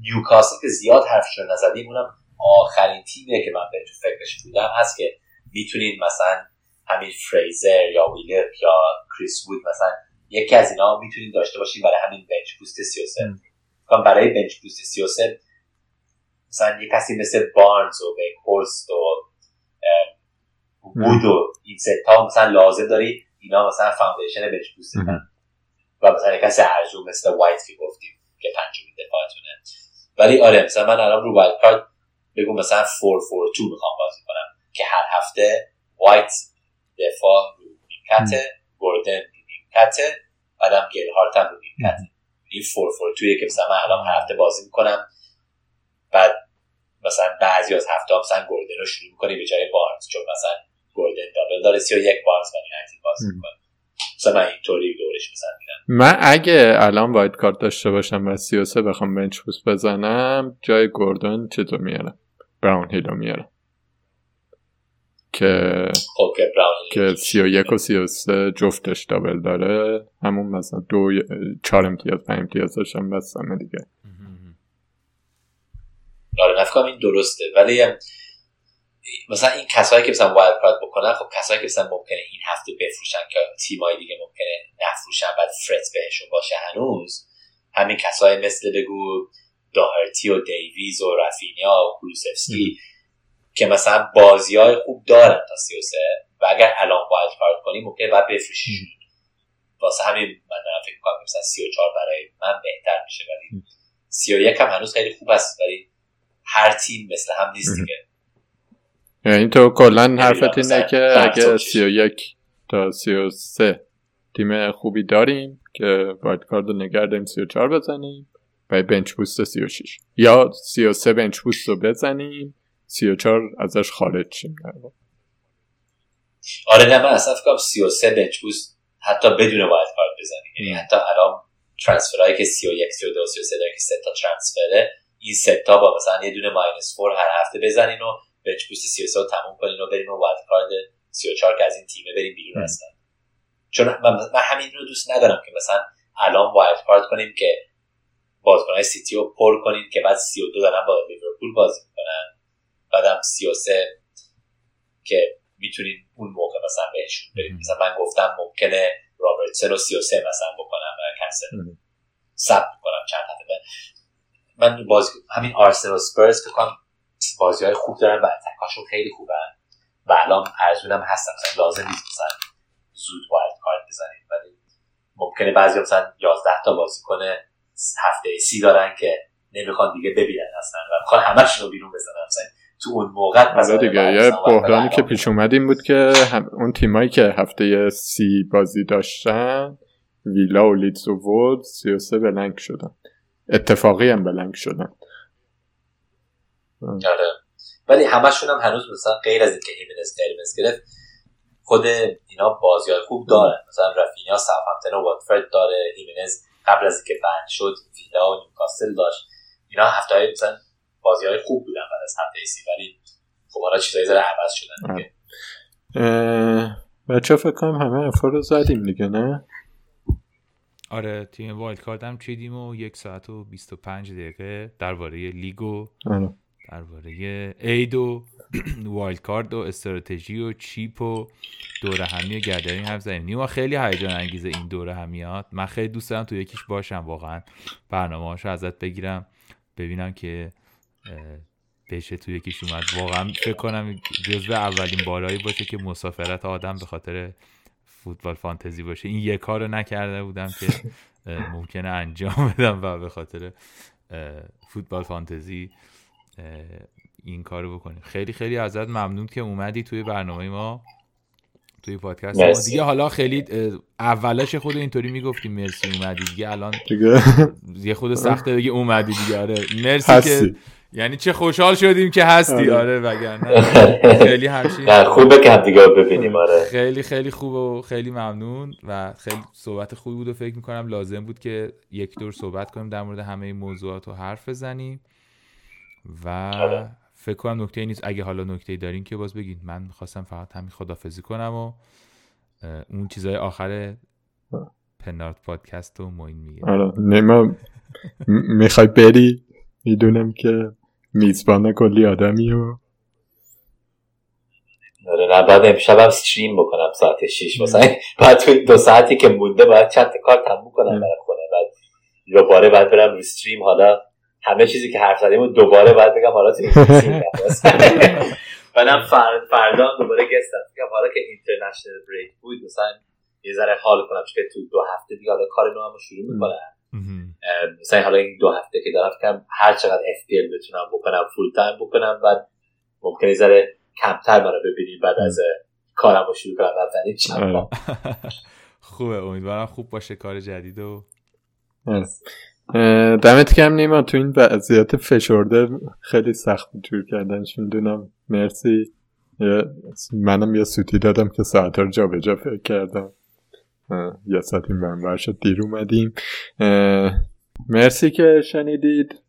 نیوکاسل که زیاد حرفش رو نزدیم، اونم آخرین تیمیه که من به تو فکرش بودم هست که میتونین مثلا همین فریزر یا ویلر یا کریس وود مثلا یکی از اینا میتونین داشته باشین برای همین بنچ بوست سی و سه. برای بنچ بوست سی و سه مثلا یک کسی مثل بارنز و ویکورست و بودو این ستا مثلا لازم داری. اینا مثلا فاندیشن بهش بوست میدن و مثلا کسی ارزون مثل وایت که گفتیم که پنجمین دفاعتونه. ولی آره مثلا من الان رو وایلد کارت بگم مثلا چهار چهار دو میخوام بازی کنم که هر هفته وایت دفاع رو نیمکته، گوردن رو نیمکته، بعدم گلهارت هم رو نیمکته. این چهار چهار دو که مثلا من الان هر هفته بازی میکنم. بعد مثلا بعضی از هفته ها مثلا گوردن رو شروع میکنی به جای بارنز، چون مثلا گوردن دابل داره سی و یک بارز من یونایتد بازی می‌کنه. مثلا من اینطوری دورش مثلا می‌دم. من اگه الان وایلد کارت داشته باشم و سی و سه بخوام بنچ بوست بزنم جای گوردن چطور میارم؟ براون هیلو میارم. که خب که براون هیل که سی و یک و سی و سه جفتش دابل داره، همون مثلا دو چهار امتیاز پنج امتیاز داشتم بس همه دیگه. آره من فکر کنم این درسته. ولی مثلا این کسایی که مثلا وایلد کارت بکنن، خب کسایی که مثلا ممکنه این هفته بفروشن که تیمای دیگه ممکنه نفروشن بعد فرت بهشون باشه هنوز، همین کسایی مثل بگو داهرتی و دیویز و رافینیا و کولوسفسکی که مثلا بازی‌های خوب دارن تا سی و سه و اگر الان وایلد کارت کنیم ممکنه بعد بفروشیش. واسه همین من دارم فکر می‌کنم مثلا سی و چهار برای من بهتر میشه، ولی سی و یک هم هنوز خیلی خوب است، ولی هر تیم مثل هم نیست دیگه. یعنی تو کلا حرفت اینه که اگه سی و یک تا سی و سه تیم خوبی داریم که وایلد کارت رو نگردیم سی و چهار بزنیم و بنچ بوست سی و شش یا سی و سه بنچ بوست رو بزنیم سی و چهار ازش خارج شیم. آره نه من اصلا فکرم سی و سه بنچ بوست حتی بدون وایلد کارت بزنیم، یعنی حتی الان ترانسفرهایی که سی و یک سی و دو سی و سه داره که سه تا ترانسفره، این سه تا با مثلا یه دونه ماینس چهار هر هفته بزنین و بنچ بوست سی و سه رو تموم کنین و بریم و وایلد کارت سی و چهار که از این تیمه بریم بیرون هستن. چون من, من همین رو دوست ندارم که مثلا الان وایلد کارت کنیم که بازیکن‌های سیتی رو پر کنیم که بعد سی و دو دارن با لیورپول بازی می‌کنن، بعدم سی و سه که می‌تونیم اون موقع مثلا بهشون بریم. مثلا من گفتم ممکنه رابرتسن رو سی و سه مثلا بکنم و کنسل ساب بکنم چند هفته. من بازی همین آرسنال اسپرز بکنم، بازی‌های خوب دارن و تکاشون خیلی خوبن و الان ارزونم هستن، مثلا لازم نیست مثلا زود وایلد کارت بزنیم، ولی ممکنه بعضی مثلا یازده تا بازیکن هفته سی دارن که نمیخوان دیگه ببینن اصلا و میخوان همه‌شون رو بیرون بزنن اصلا تو اون موقع. مثلا دیگه یه بحرانی که پیش اومد این بود که اون تیمایی که هفته سی بازی داشتن، ویلا و لیدز و وولز، سی و سه بلنگ شدن، اتفاقی هم بلنگ شدن. آره ولی همه‌شون هم هنوز مثلا غیر از اینکه هیمنز هیمنز گرفت، خود اینا بازی‌های خوب دارن، مثلا رافینیا ساوثهامپتون و واتفورد داره، هیمنز قبل از اینکه بند شد ویلا و نیوکاسل داشت، اینا هفته‌های مثلا بازی‌های خوب بودن بعد از هفته سی، ولی خب حالا چیزایی زره عوض شدن دیگه. بچه‌ها فکر کنم همه افراد رو زدیم دیگه نه؟ آره تیم وایلد کارت هم چیدیم و یک ساعت و بیست و پنج دقیقه درباره لیگ و درباره عید و وایلد کارت و استراتژی و چیپ و دوره همی و گردنی هم زدیم. نیما خیلی هیجان انگیزه این دوره همیات، من خیلی دوست دارم تو یکیش باشم، واقعا برنامه‌هاشو ازت بگیرم ببینم که بشه تو یکیش اومد. واقعا فکر کنم جزو اولین بارایی باشه که مسافرت آدم به خاطر فوتبال فانتزی باشه، این یک کارو نکرده بودم که ممکنه انجام بدم و به خاطر فوتبال فانتزی این کارو بکنیم. خیلی خیلی ازت ممنون که اومدی توی برنامه ما، توی پادکست ما دیگه. حالا خیلی اولاش خود اینطوری میگفتیم مرسی اومدی دیگه، الان دیگه یه خود سخته دیگه اومدی دیگه. آره مرسی هستی. که یعنی چه خوشحال شدیم که هستی. آره وگرنه خیلی همچین خوبه که دیگه ببینیم. آره خیلی خیلی خوبه و خیلی ممنون و خیلی صحبت خوبی بود و فکر می‌کنم لازم بود که یک دور صحبت کنیم در مورد همه موضوعات و حرف بزنیم و آره. فکر کنم نکته‌ای نیست، اگه حالا نکته‌ای دارین که باز بگین. من می‌خواستم فقط همین خدافظی کنم و اون چیزای آخر پنارت پادکست رو موین میگه. آره نیما میخوای بری، میدونم که میزبان کلی آدمی و آره نه بعد امشب هم استریم بکنم ساعت شش مثلا، بعد تو دو ساعتی که مونده باید چند تا کار تموم کنم برم خونه، بعد دوباره بعد برم استریم. حالا همه چیزی که حرف زدیم دوباره باید بگم حالا توی این بعدم فردا دوباره گستم میگم حالا که اینترنشنال بریک بود مثلا یه ذره حال کنم، چون که تو دو هفته دیگه حالا کار نوامو شروع می‌کنم. مثلا حالا این دو هفته که دارم کم هر چقدر اف پی ال بتونم بکنم فول تایم بکنم، بعد ممکنه یه ذره کمتر منو ببینید بعد از کارمو شروع کنم بعدن چند. خوبه امیدوارم خوب باشه کار جدیدو. دمت گرم نیما، تو این وضعیت فشرده خیلی سخت جور کردنش میدونم. مرسی، منم یه سوتی دادم که ساعت‌ها رو جا به جا فکر کردم، یه ساعتی برنامه شد دیر اومدیم. مرسی که شنیدید.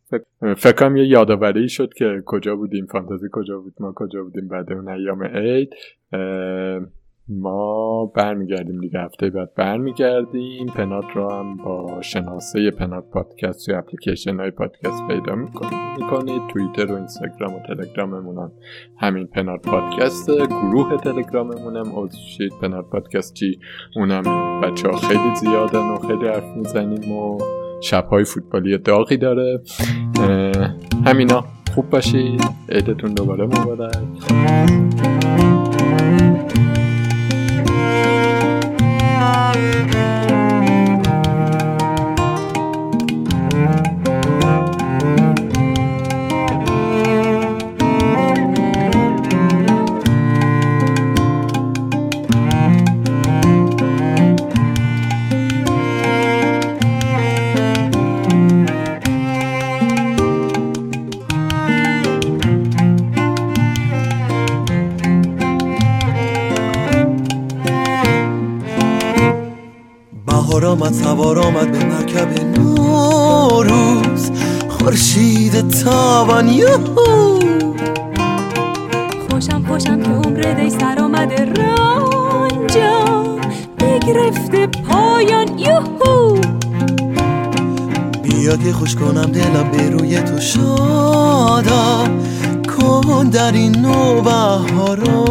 فکر کنم یه یادآوری شد که کجا بودیم، فانتزی کجا بود، ما کجا بودیم بعد اون ایام عید. ما برمیگردیم دیگه، هفته بعد برمیگردیم. پنات رو هم با شناسه پنات پادکست و اپلیکیشن های پادکست پیدا میکنید، توییتر و اینستاگرام و تلگراممون هم همین پنات پادکست، گروه تلگراممون هم عضو شید پنات پادکست چی، اونم بچه ها خیلی زیادن و خیلی حرف میزنیم و شبهای فوتبالی داغی داره. همینا خوب باشید. عیدتون دوباره مبارک. آمد سوار آمد به مرکب نوروز، خورشید تابان یوهو، خوشم خوشم که عمر دی سر آمده رنجا بگرفته پایان یوهو. بیا که خوش کنم دلم به روی تو شادا کن در این نوبهارا.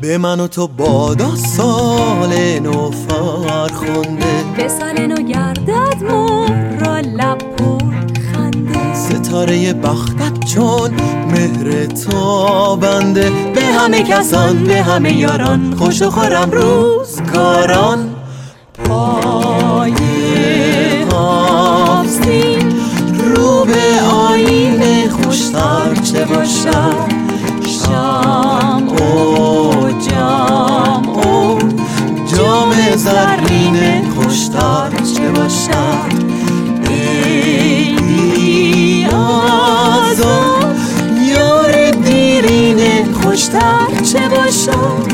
به من و تو بادا سال نو فرخنده، به سال نو گردد مون را لب پر خنده، ستاره بختت چون مهر تابنده. به همه کسان به همه یاران خوش و خورم روز کاران، پای آستین رو به آینه خوشتر چه باشد، شام و جام و جام زرین خوشتر چه باشد. ای آزا یار دیرین خوشتر چه باشد،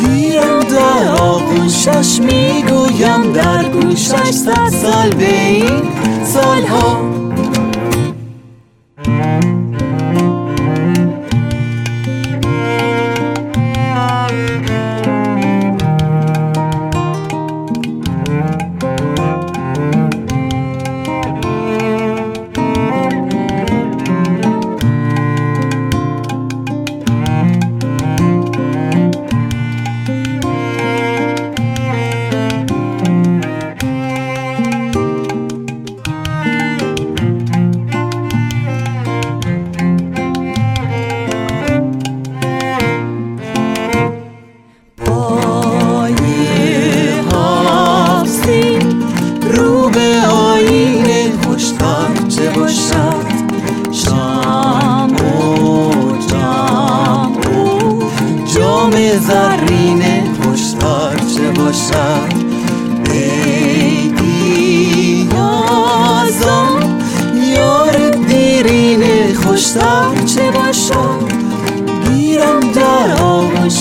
گیرم در آغوشش میگویم در گوشش صد سال به این سالها.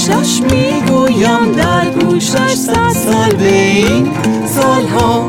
Shashmi goyam dar gushash sasal bein salha.